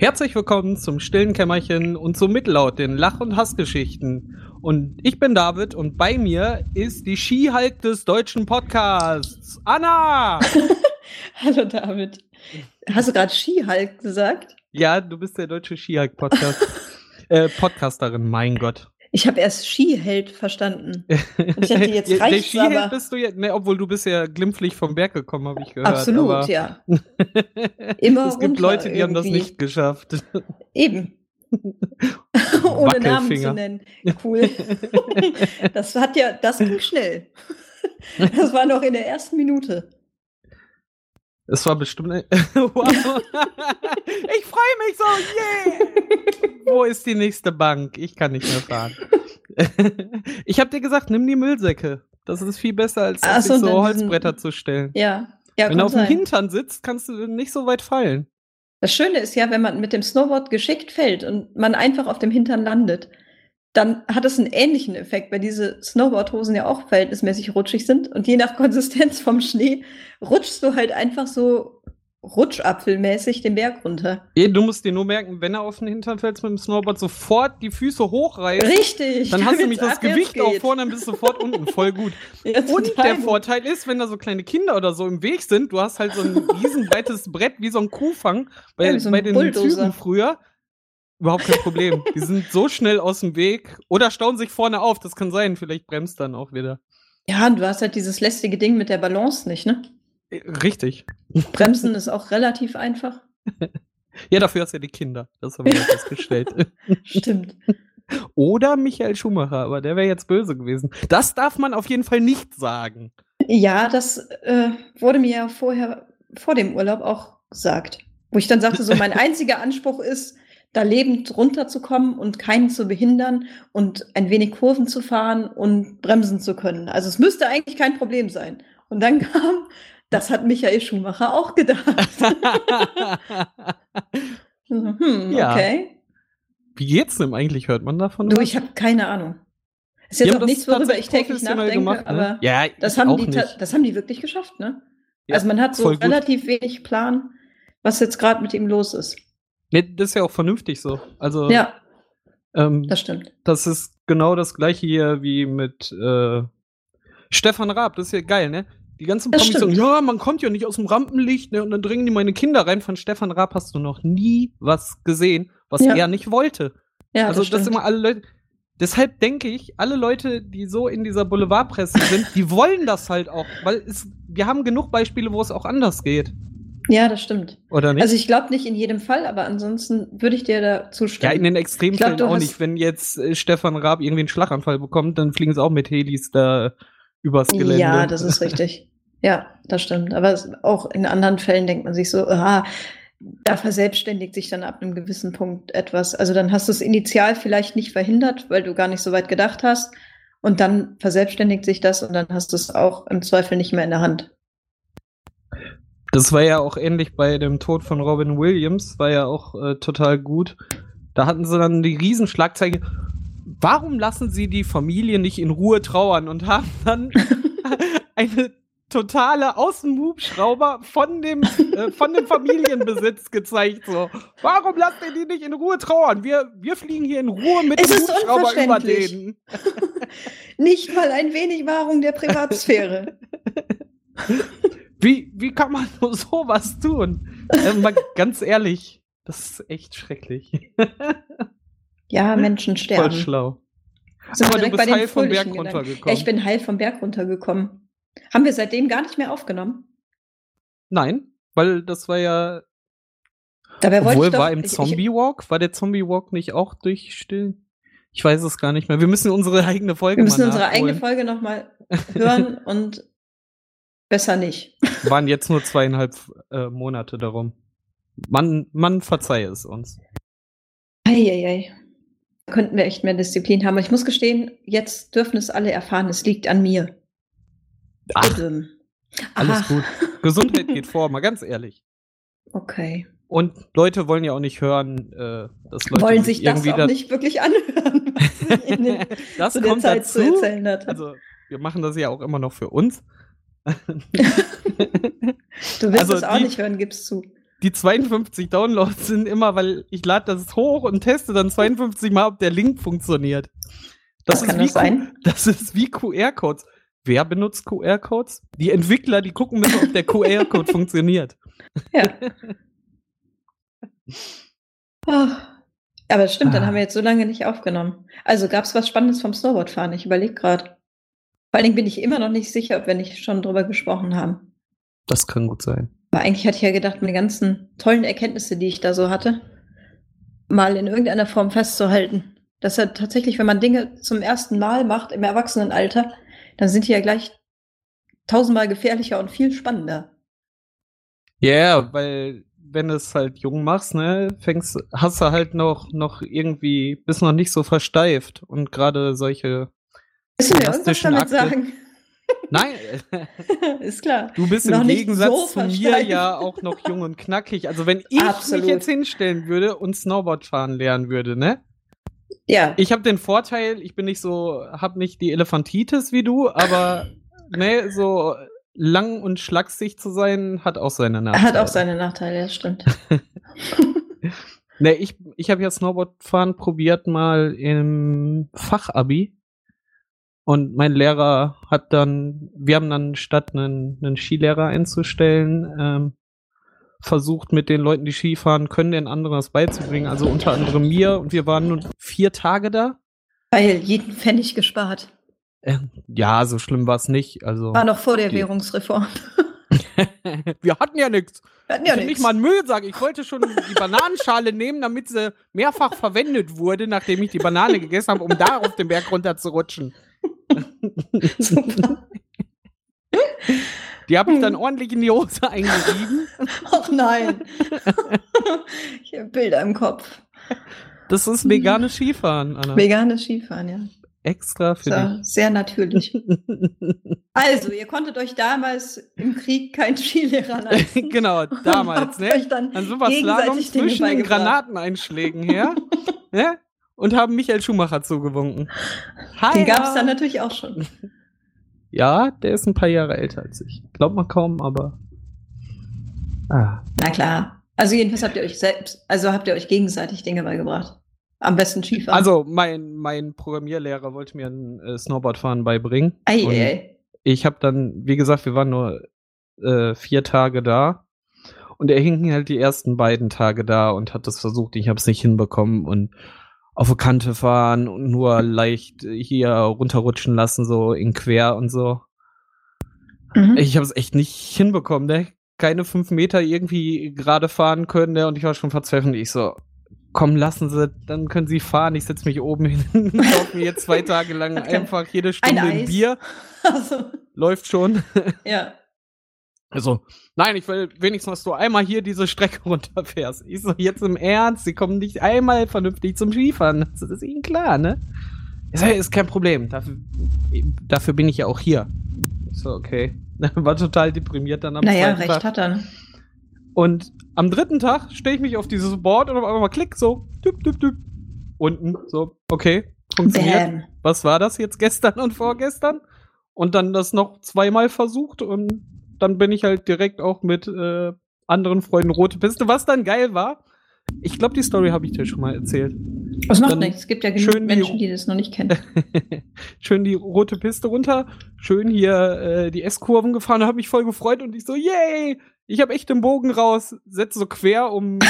Herzlich willkommen zum stillen Kämmerchen und zum Mittellaut, den Lach- und Hassgeschichten. Und ich bin David und bei mir ist die Ski-Hulk des deutschen Podcasts, Anna! Hallo David. Hast du gerade Ski-Hulk gesagt? Ja, du bist der deutsche Ski-Hulk-Podcast. Podcasterin, mein Gott. Ich habe erst Skiheld verstanden. Ich hätte jetzt ja, der Skiheld aber bist du ja, ne, obwohl du bist ja glimpflich vom Berg gekommen, habe ich gehört. Absolut, aber ja. Immer es gibt Leute, die irgendwie haben das nicht geschafft. Eben. Ohne Namen zu nennen. Cool. Das ging schnell. Das war noch in der ersten Minute. Es war bestimmt. Wow. Ich freue mich so, yeah! Wo ist die nächste Bank? Ich kann nicht mehr fahren. Ich habe dir gesagt, nimm die Müllsäcke. Das ist viel besser, als sich so Holzbretter zu stellen. Ja, wenn du auf dem Hintern sitzt, kannst du nicht so weit fallen. Das Schöne ist ja, wenn man mit dem Snowboard geschickt fällt und man einfach auf dem Hintern landet, dann hat es einen ähnlichen Effekt, weil diese Snowboardhosen ja auch verhältnismäßig rutschig sind. Und je nach Konsistenz vom Schnee rutschst du halt einfach so rutschapfelmäßig den Berg runter. Du musst dir nur merken, wenn er auf den Hintern fällt mit dem Snowboard, sofort die Füße hochreißen. Richtig. Dann hast du nämlich das Gewicht auch vorne, dann bist du sofort unten. Voll gut. Ja, und der Vorteil ist, wenn da so kleine Kinder oder so im Weg sind, du hast halt so ein riesenbreites Brett wie so ein Kuhfang bei den Bulldozer Zügen früher. Überhaupt kein Problem. Die sind so schnell aus dem Weg. Oder stauen sich vorne auf. Das kann sein. Vielleicht bremst dann auch wieder. Ja, und du hast halt dieses lästige Ding mit der Balance nicht, ne? Richtig. Bremsen ist auch relativ einfach. Ja, dafür hast du ja die Kinder. Das haben wir festgestellt. Stimmt. Oder Michael Schumacher, aber der wäre jetzt böse gewesen. Das darf man auf jeden Fall nicht sagen. Ja, das wurde mir ja vorher, vor dem Urlaub auch gesagt. Wo ich dann sagte, so mein einziger Anspruch ist, da lebend runterzukommen und keinen zu behindern und ein wenig Kurven zu fahren und bremsen zu können. Also es müsste eigentlich kein Problem sein. Und dann kam, das hat Michael Schumacher auch gedacht. Okay. Wie geht's denn eigentlich? Hört man davon? Du, ich habe keine Ahnung. Ist jetzt auch nichts, worüber ich täglich nachdenke, gemacht, ne? Aber ja, das haben die wirklich geschafft, ne? Ja, also man hat so relativ wenig Plan, was jetzt gerade mit ihm los ist. Nee, das ist ja auch vernünftig so. Also, ja, das stimmt. Das ist genau das Gleiche hier wie mit Stefan Raab. Das ist ja geil, ne? Die ganzen Promis sagen, ja, man kommt ja nicht aus dem Rampenlicht, ne? Und dann dringen die meine Kinder rein. Von Stefan Raab hast du noch nie was gesehen, was er nicht wollte. Ja, also, das sind immer alle Leute. Deshalb denke ich, alle Leute, die so in dieser Boulevardpresse sind, die wollen das halt auch. Weil wir haben genug Beispiele, wo es auch anders geht. Ja, das stimmt. Oder nicht? Also ich glaube nicht in jedem Fall, aber ansonsten würde ich dir da zustimmen. Ja, in den Extremfällen auch nicht. Wenn jetzt Stefan Raab irgendwie einen Schlaganfall bekommt, dann fliegen sie auch mit Helis da übers Gelände. Ja, das ist richtig. Ja, das stimmt. Aber auch in anderen Fällen denkt man sich so, da verselbstständigt sich dann ab einem gewissen Punkt etwas. Also dann hast du es initial vielleicht nicht verhindert, weil du gar nicht so weit gedacht hast. Und dann verselbstständigt sich das und dann hast du es auch im Zweifel nicht mehr in der Hand. Das war ja auch ähnlich bei dem Tod von Robin Williams, war ja auch total gut. Da hatten sie dann die Riesenschlagzeile, warum lassen sie die Familie nicht in Ruhe trauern, und haben dann eine totale aus dem Hubschrauber von dem Familienbesitz gezeigt. So. Warum lasst ihr die nicht in Ruhe trauern? Wir fliegen hier in Ruhe mit dem Hubschrauber über denen. Nicht mal ein wenig Wahrung der Privatsphäre. Wie kann man nur sowas tun? Mal ganz ehrlich, das ist echt schrecklich. Ja, Menschen sterben. Voll schlau. Aber du bist heil vom Berg runtergekommen. Ich bin heil vom Berg runtergekommen. Haben wir seitdem gar nicht mehr aufgenommen? Nein, weil das war ja. Dabei wollte ich doch, war im Zombie-Walk? War der Zombie-Walk nicht auch durchstillen? Ich weiß es gar nicht mehr. Wir müssen unsere eigene Folge nochmal hören. Und besser nicht. Waren jetzt nur 2,5 Monate darum. Man verzeihe es uns. Eieiei. Könnten wir echt mehr Disziplin haben. Ich muss gestehen, jetzt dürfen es alle erfahren. Es liegt an mir. Alles gut. Gesundheit geht vor, mal ganz ehrlich. Okay. Und Leute wollen ja auch nicht hören, dass Leute wollen sich das auch nicht wirklich anhören, was in das zu kommt der Zeit dazu. Zu erzählen hat. Also, wir machen das ja auch immer noch für uns. Du wirst es auch nicht hören, gib's zu. die 52 Downloads sind immer, weil ich lade das hoch und teste dann 52 Mal, ob der Link funktioniert. Das kann das sein? Das ist wie QR-Codes. Wer benutzt QR-Codes? Die Entwickler, die gucken müssen, ob der QR-Code funktioniert. Ja. Aber das stimmt, dann haben wir jetzt so lange nicht aufgenommen. Also gab es was Spannendes vom Snowboardfahren? Ich überlege gerade. Vor allen Dingen bin ich immer noch nicht sicher, ob wir nicht schon drüber gesprochen haben. Das kann gut sein. Aber eigentlich hatte ich ja gedacht, meine ganzen tollen Erkenntnisse, die ich da so hatte, mal in irgendeiner Form festzuhalten. Dass ja tatsächlich, wenn man Dinge zum ersten Mal macht im Erwachsenenalter, dann sind die ja gleich 1000-mal gefährlicher und viel spannender. Ja, yeah, weil wenn du es halt jung machst, ne, hast du halt noch irgendwie, bist noch nicht so versteift und gerade solche. Willst du mir irgendwas damit sagen? Nein. Ist klar. Du bist noch im Gegensatz so zu mir ja auch noch jung und knackig. Also wenn ich mich jetzt hinstellen würde und Snowboard fahren lernen würde, ne? Ja. Ich habe den Vorteil, ich bin nicht so, habe nicht die Elefantitis wie du, aber ne, so lang und schlaksig zu sein, hat auch seine Nachteile. Hat auch seine Nachteile, das stimmt. Ne, ich habe ja Snowboardfahren probiert mal im Fachabi. Und mein Lehrer hat dann, wir haben dann statt einen Skilehrer einzustellen, versucht mit den Leuten, die Ski fahren können, den anderen was beizubringen. Also unter anderem mir. Und wir waren nur 4 Tage da. Weil jeden Pfennig gespart. Ja, so schlimm war es nicht. Also, war noch vor der Währungsreform. Wir hatten ja nichts. Wir hatten ja nichts. Nicht mal einen Müllsack. Ich wollte schon die Bananenschale nehmen, damit sie mehrfach verwendet wurde, nachdem ich die Banane gegessen habe, um da auf den Berg runter zu rutschen. Super. Die habe ich dann ordentlich in die Hose eingerieben. Ach nein. Ich habe Bilder im Kopf. Das ist veganes Skifahren, Anna. Veganes Skifahren, ja. Extra für dich. Sehr natürlich. Also, ihr konntet euch damals im Krieg keinen Skilehrer leisten. Genau, damals. Ne? Euch dann so was Slalom zwischen den Granateneinschlägen her. Ne? Und haben Michael Schumacher zugewunken. Hi, den gab es dann natürlich auch schon. Ja, der ist ein paar Jahre älter als ich. Glaubt man kaum, aber. Ah. Na klar. Also jedenfalls habt ihr euch gegenseitig Dinge beigebracht. Am besten Skifahren. Also mein Programmierlehrer wollte mir ein Snowboardfahren beibringen. Ich habe dann, wie gesagt, wir waren nur 4 Tage da. Und er hing halt die ersten 2 Tage da und hat das versucht. Ich habe es nicht hinbekommen und auf die Kante fahren und nur leicht hier runterrutschen lassen, so in quer und so. Mhm. Ich habe es echt nicht hinbekommen, ne? Keine 5 Meter irgendwie gerade fahren können, ne? Und ich war schon verzweifelt. Ich so, komm, lassen Sie, dann können Sie fahren. Ich setze mich oben hin, kaufe mir jetzt 2 Tage lang einfach jede Stunde ein Bier. Also. Läuft schon. Ja. Also, nein, ich will wenigstens, dass du einmal hier diese Strecke runterfährst. Ich so, jetzt im Ernst, sie kommen nicht einmal vernünftig zum Skifahren. Das ist ihnen klar, ne? Ich so, ist kein Problem. Dafür bin ich ja auch hier. Ich so, okay. War total deprimiert dann am zweiten Tag. Recht hat er, ne? Und am 3. Tag stelle ich mich auf dieses Board und auf einmal klick, so, düpp, düpp, düpp. Unten, so, okay, funktioniert. Bam. Was war das jetzt gestern und vorgestern? Und dann das noch 2-mal versucht und dann bin ich halt direkt auch mit anderen Freunden rote Piste, was dann geil war. Ich glaube, die Story habe ich dir schon mal erzählt. Das macht nichts, es gibt ja genug Menschen, die das noch nicht kennen. Schön die rote Piste runter, schön hier die S-Kurven gefahren, habe mich voll gefreut und ich so, yay, ich habe echt den Bogen raus, setze so quer, um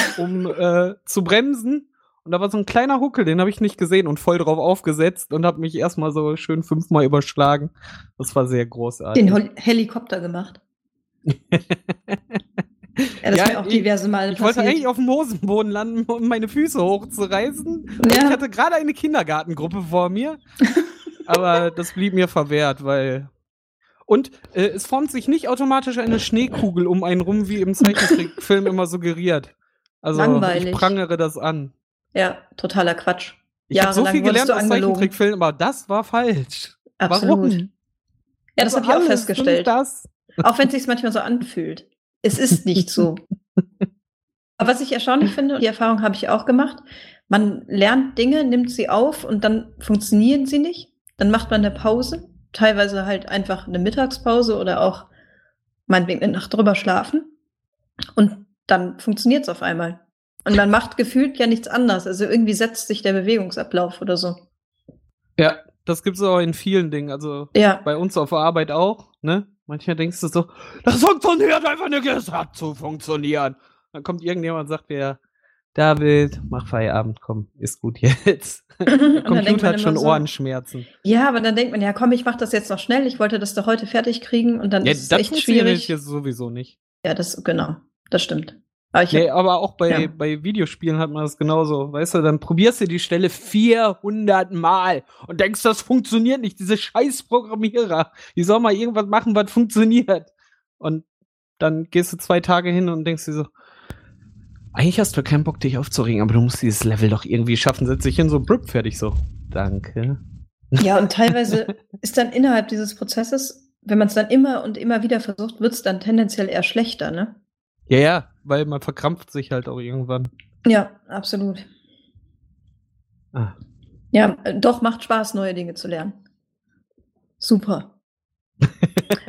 zu bremsen. Und da war so ein kleiner Huckel, den habe ich nicht gesehen und voll drauf aufgesetzt und habe mich erstmal so schön 5-mal überschlagen. Das war sehr großartig. Den Helikopter gemacht. Ja, das war auch diverse Male passiert. Ich wollte eigentlich auf dem Hosenboden landen, um meine Füße hochzureißen. Ja. Ich hatte gerade eine Kindergartengruppe vor mir, aber das blieb mir verwehrt, weil. Und es formt sich nicht automatisch eine Schneekugel um einen rum, wie im Zeichentrickfilm immer suggeriert. Also langweilig. Ich prangere das an. Ja, totaler Quatsch. Ich habe so viel gelernt aus Zeichentrickfilmen, aber das war falsch. Absolut. Warum? Ja, das habe ich auch festgestellt. Das? Auch wenn es sich manchmal so anfühlt. Es ist nicht so. Aber was ich erstaunlich finde, die Erfahrung habe ich auch gemacht, man lernt Dinge, nimmt sie auf und dann funktionieren sie nicht. Dann macht man eine Pause, teilweise halt einfach eine Mittagspause oder auch meinetwegen eine Nacht drüber schlafen. Und dann funktioniert es auf einmal. Und man macht gefühlt ja nichts anderes. Also irgendwie setzt sich der Bewegungsablauf oder so. Ja, das gibt es auch in vielen Dingen. Also bei uns auf der Arbeit auch, ne? Manchmal denkst du so, das funktioniert einfach nicht, es hat zu funktionieren. Dann kommt irgendjemand und sagt mir, David, mach Feierabend, komm, ist gut jetzt. Der Computer hat schon so Ohrenschmerzen. Ja, aber dann denkt man, ja komm, ich mach das jetzt noch schnell, ich wollte das doch heute fertig kriegen und dann ist es echt schwierig. Das ist sowieso nicht. Ja, das, genau, das stimmt. Aber, aber auch bei Videospielen hat man das genauso, weißt du, dann probierst du die Stelle 400 Mal und denkst, das funktioniert nicht, diese scheiß Programmierer, die sollen mal irgendwas machen, was funktioniert. Und dann gehst du 2 Tage hin und denkst dir so, eigentlich hast du keinen Bock, dich aufzuregen, aber du musst dieses Level doch irgendwie schaffen. Setz dich hin, so blub, fertig, so. Danke. Ja, und teilweise ist dann innerhalb dieses Prozesses, wenn man es dann immer und immer wieder versucht, wird es dann tendenziell eher schlechter, ne? Ja, ja, weil man verkrampft sich halt auch irgendwann. Ja, absolut. Ah. Ja, doch, macht Spaß, neue Dinge zu lernen. Super.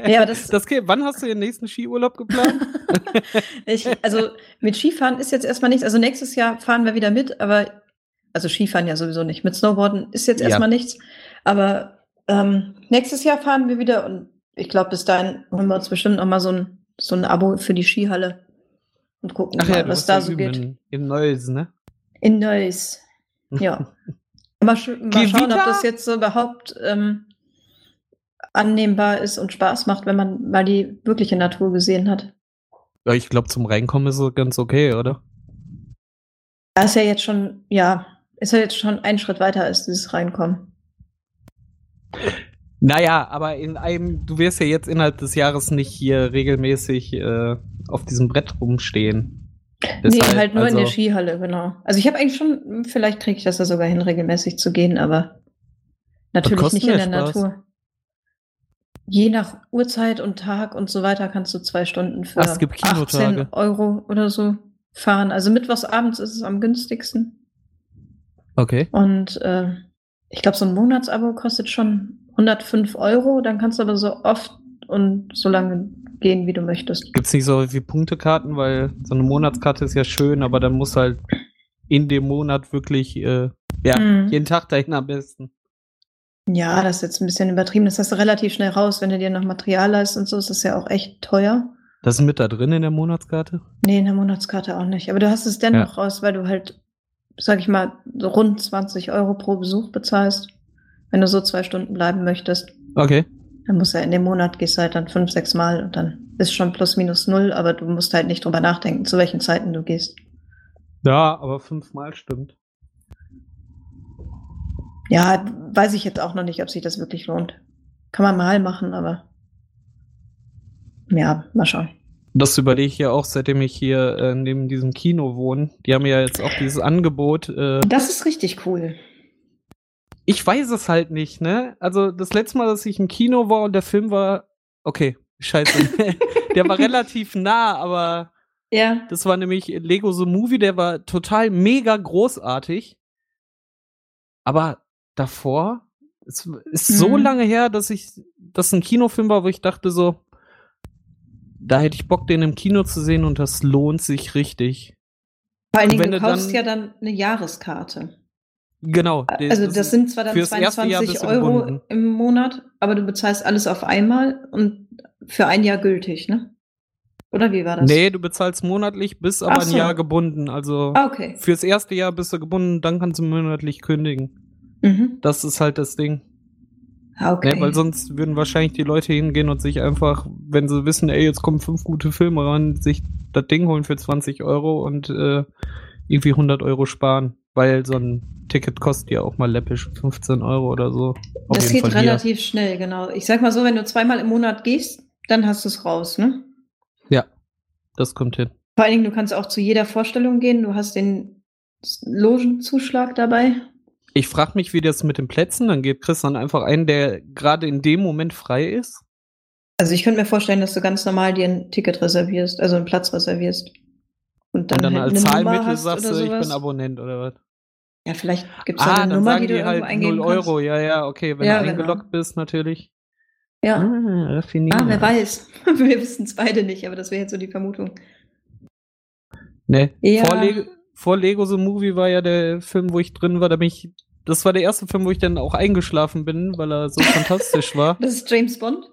Ja, das geht. Wann hast du den nächsten Skiurlaub geplant? Also mit Skifahren ist jetzt erstmal nichts. Also nächstes Jahr fahren wir wieder mit, aber also Skifahren ja sowieso nicht. Mit Snowboarden ist jetzt erstmal nichts. Aber nächstes Jahr fahren wir wieder und ich glaube, bis dahin holen wir uns bestimmt noch mal so ein Abo für die Skihalle und gucken, was da so geht. In Neuss, ne? In Neuss, ja. mal schauen, ob das jetzt so überhaupt annehmbar ist und Spaß macht, wenn man mal die wirkliche Natur gesehen hat. Ja, ich glaube, zum Reinkommen ist es ganz okay, oder? Das ist ja jetzt schon, ein Schritt weiter als dieses Reinkommen. Naja, aber du wirst ja jetzt innerhalb des Jahres nicht hier regelmäßig auf diesem Brett rumstehen. Deshalb, nee, halt nur in der Skihalle, genau. Also ich habe eigentlich schon, vielleicht kriege ich das ja sogar hin, regelmäßig zu gehen, aber natürlich nicht in der Natur. Je nach Uhrzeit und Tag und so weiter kannst du 2 Stunden für 18 € oder so fahren. Also mittwochsabends ist es am günstigsten. Okay. Und ich glaube, so ein Monatsabo kostet schon 105 €. Dann kannst du aber so oft und so lange gehen, wie du möchtest. Gibt es nicht so wie Punktekarten, weil so eine Monatskarte ist ja schön, aber dann musst du halt in dem Monat wirklich jeden Tag dahin am besten. Ja, das ist jetzt ein bisschen übertrieben. Das hast du relativ schnell raus, wenn du dir noch Material leist und so. Das ist ja auch echt teuer. Das ist mit da drin in der Monatskarte? Nee, in der Monatskarte auch nicht. Aber du hast es dennoch raus, weil du halt, sag ich mal, so rund 20 € pro Besuch bezahlst. Wenn du so 2 Stunden bleiben möchtest. Okay. Dann musst du ja in dem Monat, gehst du halt dann 5, 6 Mal und dann ist schon +- 0. Aber du musst halt nicht drüber nachdenken, zu welchen Zeiten du gehst. Ja, aber 5 Mal stimmt. Ja, weiß ich jetzt auch noch nicht, ob sich das wirklich lohnt. Kann man mal machen, aber ja, mal schauen. Das überlege ich ja auch, seitdem ich hier neben diesem Kino wohne. Die haben ja jetzt auch dieses Angebot. Das ist richtig cool. Ich weiß es halt nicht, ne? Also das letzte Mal, dass ich im Kino war und der Film war, okay, scheiße. Der war relativ nah, aber das war nämlich Lego The Movie, der war total mega großartig. Aber davor, es ist so lange her, dass das ein Kinofilm war, wo ich dachte so, da hätte ich Bock, den im Kino zu sehen und das lohnt sich richtig. Vor allen Dingen, du kaufst ja dann eine Jahreskarte. Genau. Also das sind zwar dann 22 € im Monat, aber du bezahlst alles auf einmal und für ein Jahr gültig, ne? Oder wie war das? Nee, du bezahlst monatlich, bist aber ein Jahr gebunden. Also fürs erste Jahr bist du gebunden, dann kannst du monatlich kündigen. Mhm. Das ist halt das Ding. Okay. Nee, weil sonst würden wahrscheinlich die Leute hingehen und sich einfach, wenn sie wissen, ey, jetzt kommen 5 gute Filme ran, sich das Ding holen für 20 € und irgendwie 100 € sparen. Weil so ein Ticket kostet ja auch mal läppisch 15 € oder so. Das geht relativ schnell, genau. Ich sag mal so, wenn du 2-mal im Monat gehst, dann hast du es raus, ne? Ja, das kommt hin. Vor allen Dingen, du kannst auch zu jeder Vorstellung gehen. Du hast den Logenzuschlag dabei. Ich frage mich, wie das mit den Plätzen, dann geht Christian einfach einen, der gerade in dem Moment frei ist. Also ich könnte mir vorstellen, dass du ganz normal dir ein Ticket reservierst, also einen Platz reservierst. Und dann halt als Zahlmittel sagst du, ich bin Abonnent oder was? Ja, vielleicht gibt es da eine Nummer, die du halt eingeben 0 €, kannst. Ja, okay, wenn du eingeloggt bist, natürlich. Ja. Raffiniert. Wer weiß. Wir wissen es beide nicht, aber das wäre jetzt so die Vermutung. Ne? Ja. Vor Lego The Movie war ja der Film, wo ich drin war, da bin ich. Das war der erste Film, wo ich dann auch eingeschlafen bin, weil er so fantastisch war. Das ist James Bond?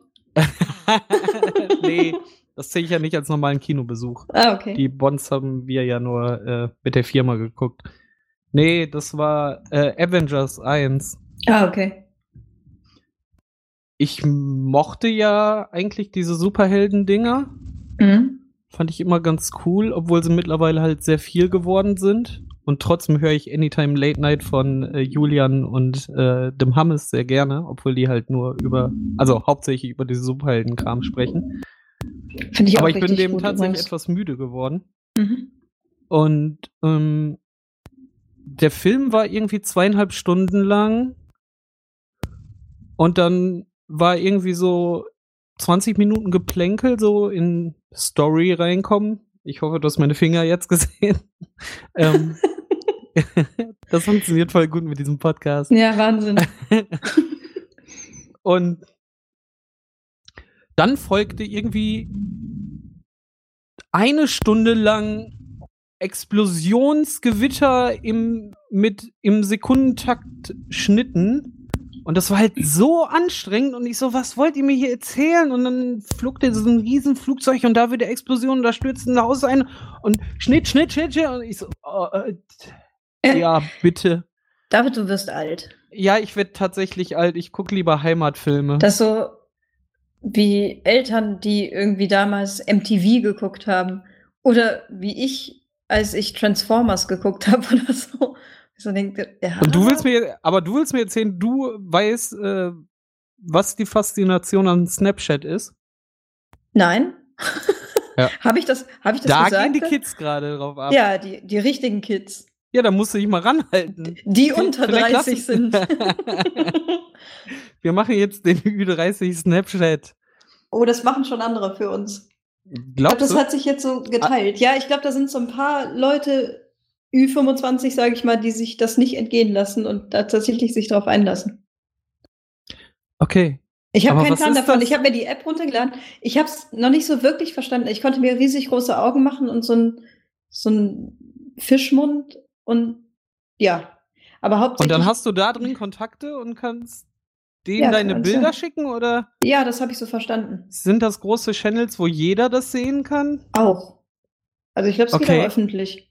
Nee, das zähle ich ja nicht als normalen Kinobesuch. Ah, okay. Die Bonds haben wir ja nur mit der Firma geguckt. Nee, das war Avengers 1. Ah, okay. Ich mochte ja eigentlich diese Superhelden-Dinger. Mhm. Fand ich immer ganz cool, obwohl sie mittlerweile halt sehr viel geworden sind. Und trotzdem höre ich Anytime Late Night von Julian und Dem Hammes sehr gerne, obwohl die halt nur hauptsächlich über diese Superheldenkram sprechen. Finde ich auch. Aber ich bin dem tatsächlich etwas müde geworden. Mhm. Und der Film war irgendwie 2,5 Stunden lang und dann war irgendwie so 20 Minuten Geplänkel, so in Story reinkommen. Ich hoffe, du hast meine Finger jetzt gesehen. Das funktioniert voll gut mit diesem Podcast. Ja, Wahnsinn. Und dann folgte irgendwie 1 Stunde lang Explosionsgewitter im Sekundentakt Schnitten. Und das war halt so anstrengend und ich so, was wollt ihr mir hier erzählen? Und dann flog der so ein Riesenflugzeug und da wird der Explosion und da stürzt ein Haus ein und Schnitt. Und ich so, ja, bitte. David, du wirst alt. Ja, ich werde tatsächlich alt. Ich gucke lieber Heimatfilme. Das so wie Eltern, die irgendwie damals MTV geguckt haben oder wie ich, als ich Transformers geguckt habe oder so. So denke, ja. Und du willst mir erzählen, du weißt, was die Faszination an Snapchat ist? Nein. Ja. Hab ich das gesagt? Da gehen die Kids gerade drauf ab. Ja, die richtigen Kids. Ja, da musst du dich mal ranhalten. Die unter 30 sind. Wir machen jetzt den Ü30 Snapchat. Oh, das machen schon andere für uns. Glaubst du? Das hat sich jetzt so geteilt. Ja, ich glaube, da sind so ein paar Leute Ü25, sage ich mal, die sich das nicht entgehen lassen und da tatsächlich sich drauf einlassen. Okay. Ich habe keinen Plan davon. Ich habe mir die App runtergeladen. Ich habe es noch nicht so wirklich verstanden. Ich konnte mir riesig große Augen machen und so einen Fischmund und ja. Aber hauptsächlich. Und dann hast du da drin Kontakte und kannst denen deine Bilder schicken, oder? Ja, das habe ich so verstanden. Sind das große Channels, wo jeder das sehen kann? Auch. Also ich glaube, es geht auch öffentlich.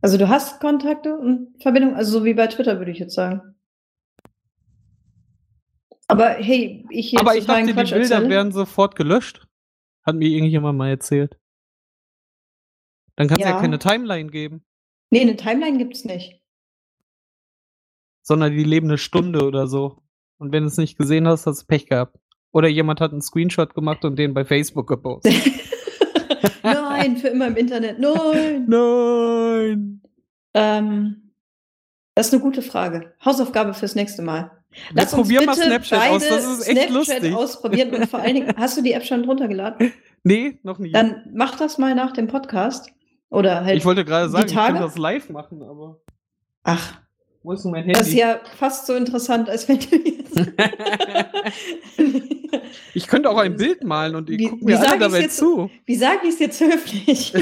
Also du hast Kontakte und Verbindungen, also so wie bei Twitter, würde ich jetzt sagen. Aber hey, ich dachte, die Bilder werden sofort gelöscht. Hat mir irgendjemand mal erzählt. Dann kann es ja keine Timeline geben. Nee, eine Timeline gibt's nicht. Sondern die lebende Stunde oder so. Und wenn du es nicht gesehen hast, hast du Pech gehabt. Oder jemand hat einen Screenshot gemacht und den bei Facebook gepostet. Nein, für immer im Internet. Nein. Das ist eine gute Frage. Hausaufgabe fürs nächste Mal. Lass uns bitte mal Snapchat aus. Das ist echt Snapchat lustig. Ausprobieren und vor allen Dingen, hast du die App schon runtergeladen? Nee, noch nie. Dann mach das mal nach dem Podcast. Oder halt. Ich wollte gerade sagen, ich kann das live machen, aber. Ach. Wo ist denn mein Handy? Das ist ja fast so interessant, als wenn du jetzt. Ich könnte auch ein Bild malen und ihr guckt mir alle dabei zu. Wie sage ich es jetzt höflich?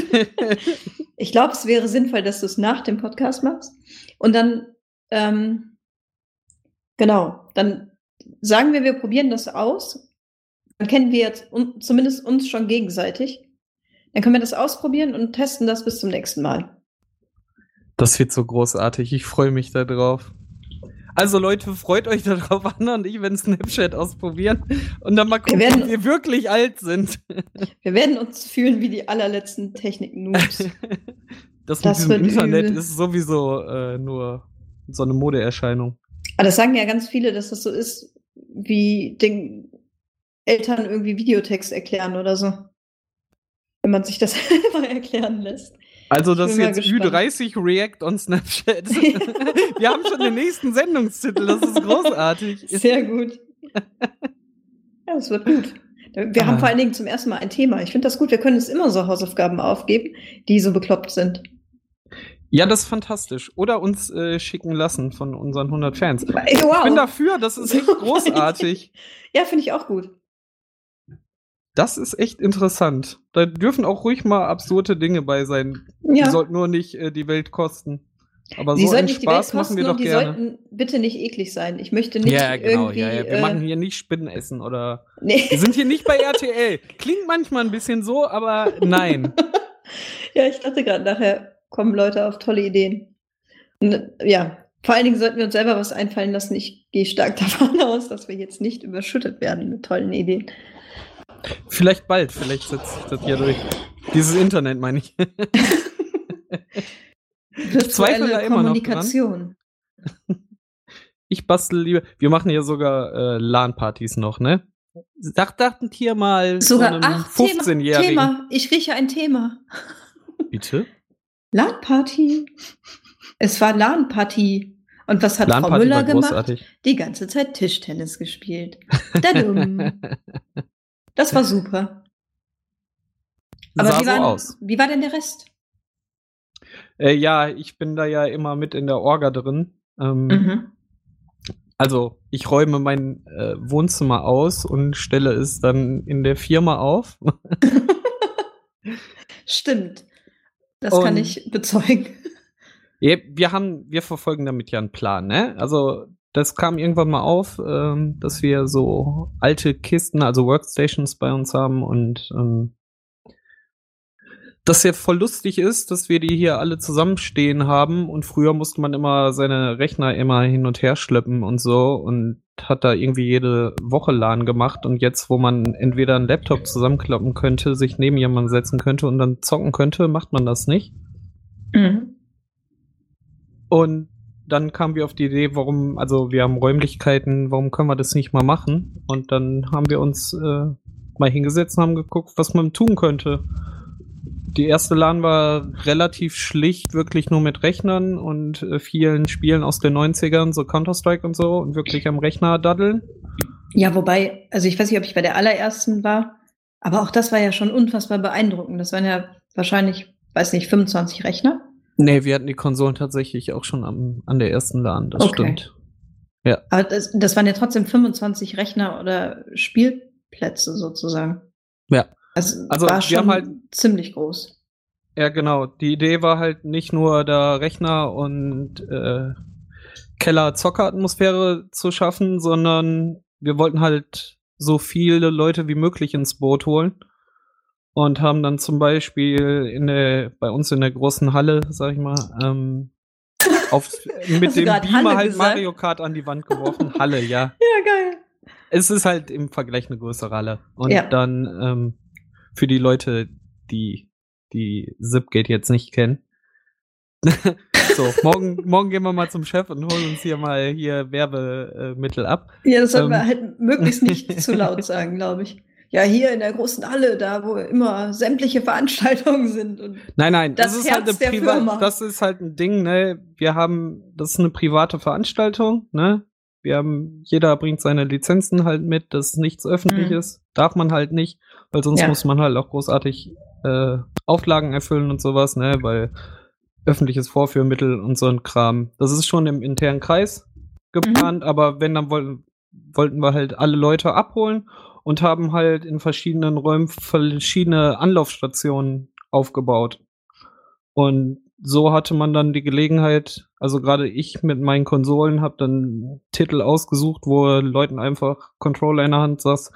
Ich glaube, es wäre sinnvoll, dass du es nach dem Podcast machst. Und dann, dann sagen wir probieren das aus. Dann kennen wir jetzt zumindest uns schon gegenseitig. Dann können wir das ausprobieren und testen das bis zum nächsten Mal. Das wird so großartig. Ich freue mich darauf. Also Leute, freut euch darauf, Anna und ich werden Snapchat ausprobieren und dann mal gucken, ob wir wirklich alt sind. Wir werden uns fühlen wie die allerletzten Technik-Noobs. Das mit dem Internet ist sowieso nur so eine Modeerscheinung. Aber das sagen ja ganz viele, dass das so ist, wie den Eltern irgendwie Videotext erklären oder so. Wenn man sich das einfach erklären lässt. Also das ist jetzt Ü30 React on Snapchat. Wir haben schon den nächsten Sendungstitel, das ist großartig. Sehr gut. Ja, das wird gut. Wir haben vor allen Dingen zum ersten Mal ein Thema. Ich finde das gut, wir können es immer so Hausaufgaben aufgeben, die so bekloppt sind. Ja, das ist fantastisch. Oder uns schicken lassen von unseren 100 Fans. Wow. Ich bin dafür, das ist echt großartig. Ja, finde ich auch gut. Das ist echt interessant. Da dürfen auch ruhig mal absurde Dinge bei sein. Ja. Die sollten nur nicht die Welt kosten. Aber die so einen Spaß machen wir doch gerne. Die sollten bitte nicht eklig sein. Ich möchte nicht irgendwie... Ja, wir machen hier nicht Spinnenessen oder... Nee. Wir sind hier nicht bei RTL. Klingt manchmal ein bisschen so, aber nein. Ja, ich dachte gerade, nachher kommen Leute auf tolle Ideen. Und, ja, vor allen Dingen sollten wir uns selber was einfallen lassen. Ich gehe stark davon aus, dass wir jetzt nicht überschüttet werden mit tollen Ideen. Vielleicht bald, vielleicht setze ich das hier durch. Dieses Internet, meine ich. Ich zweifle da immer noch dran. Ich bastel lieber. Wir machen ja sogar LAN-Partys noch, ne? Dachten hier mal sogar so einem 15-Jährigen. Thema. Ich rieche ein Thema. Bitte? LAN-Party. Es war LAN-Party. Und was hat Frau Müller gemacht? Großartig. Die ganze Zeit Tischtennis gespielt. Dadum. Das war super. Aber sah so aus. Wie war denn der Rest? Ja, ich bin da ja immer mit in der Orga drin. Also, ich räume mein Wohnzimmer aus und stelle es dann in der Firma auf. Stimmt. Das kann ich bezeugen. Ja, wir verfolgen damit ja einen Plan, ne? Also, das kam irgendwann mal auf, dass wir so alte Kisten, also Workstations bei uns haben und dass ja voll lustig ist, dass wir die hier alle zusammenstehen haben und früher musste man immer seine Rechner immer hin und her schleppen und so und hat da irgendwie jede Woche LAN gemacht und jetzt, wo man entweder einen Laptop zusammenklappen könnte, sich neben jemanden setzen könnte und dann zocken könnte, macht man das nicht. Mhm. Und dann kamen wir auf die Idee, also wir haben Räumlichkeiten, warum können wir das nicht mal machen? Und dann haben wir uns mal hingesetzt und haben geguckt, was man tun könnte. Die erste LAN war relativ schlicht, wirklich nur mit Rechnern und vielen Spielen aus den 90ern, so Counter-Strike und so, und wirklich am Rechner daddeln. Ja, wobei, also ich weiß nicht, ob ich bei der allerersten war, aber auch das war ja schon unfassbar beeindruckend. Das waren ja wahrscheinlich, weiß nicht, 25 Rechner? Nee, wir hatten die Konsolen tatsächlich auch schon an der ersten LAN, das stimmt. Ja. Aber das waren ja trotzdem 25 Rechner oder Spielplätze sozusagen. Ja. Also war schon ziemlich groß. Ja, genau. Die Idee war halt nicht nur da Rechner und Keller-Zocker-Atmosphäre zu schaffen, sondern wir wollten halt so viele Leute wie möglich ins Boot holen und haben dann zum Beispiel bei uns in der großen Halle, sag ich mal, mit dem Beamer halt Mario Kart an die Wand geworfen. Halle, ja. Ja, geil. Es ist halt im Vergleich eine größere Halle. Und dann für die Leute, die SipGate jetzt nicht kennen. So, morgen gehen wir mal zum Chef und holen uns hier Werbemittel ab. Ja, das sollten wir halt möglichst nicht zu laut sagen, glaube ich. Ja, hier in der großen Halle, da wo immer sämtliche Veranstaltungen sind. Und nein, das ist halt ein Ding, ne? Das ist eine private Veranstaltung, ne? Jeder bringt seine Lizenzen halt mit, das ist nichts Öffentliches, darf man halt nicht, weil sonst muss man halt auch großartig Auflagen erfüllen und sowas, ne, weil öffentliches Vorführmittel und so ein Kram. Das ist schon im internen Kreis geplant, aber wenn, dann wollten wir halt alle Leute abholen und haben halt in verschiedenen Räumen verschiedene Anlaufstationen aufgebaut. Und so hatte man dann die Gelegenheit, also gerade ich mit meinen Konsolen habe dann Titel ausgesucht, wo Leuten einfach Controller in der Hand saß,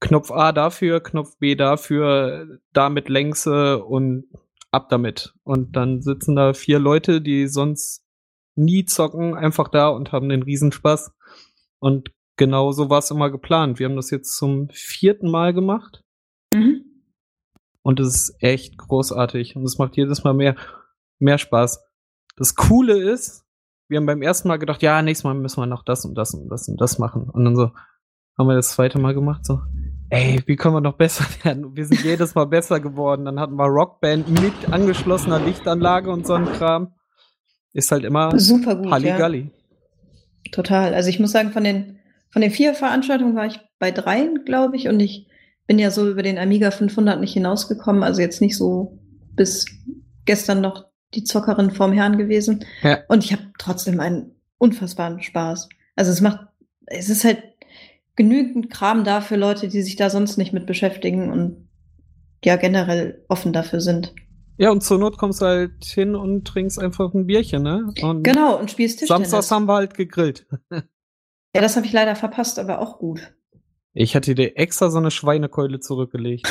Knopf A dafür, Knopf B dafür, damit Längse und ab damit. Und dann sitzen da 4 Leute, die sonst nie zocken, einfach da und haben den Riesenspaß. Und genau so war es immer geplant. Wir haben das jetzt zum 4. Mal gemacht. Mhm. Und es ist echt großartig. Und es macht jedes Mal mehr Spaß. Das Coole ist, wir haben beim ersten Mal gedacht, ja, nächstes Mal müssen wir noch das und das und das und das machen. Und dann so haben wir das zweite Mal gemacht, so, ey, wie können wir noch besser werden? Und wir sind jedes Mal besser geworden. Dann hatten wir Rockband mit angeschlossener Lichtanlage und so ein Kram. Ist halt immer super gut, Halligalli. Ja. Total. Also ich muss sagen, von den 4 Veranstaltungen war ich bei 3, glaube ich. Und ich bin ja so über den Amiga 500 nicht hinausgekommen. Also jetzt nicht so bis gestern noch die Zockerin vorm Herrn gewesen. Ja. Und ich habe trotzdem einen unfassbaren Spaß. Also es ist halt genügend Kram da für Leute, die sich da sonst nicht mit beschäftigen und ja generell offen dafür sind. Ja, und zur Not kommst du halt hin und trinkst einfach ein Bierchen, ne? Und genau, und spielst Tischtennis. Samstags haben wir halt gegrillt. Ja, das habe ich leider verpasst, aber auch gut. Ich hatte dir extra so eine Schweinekeule zurückgelegt.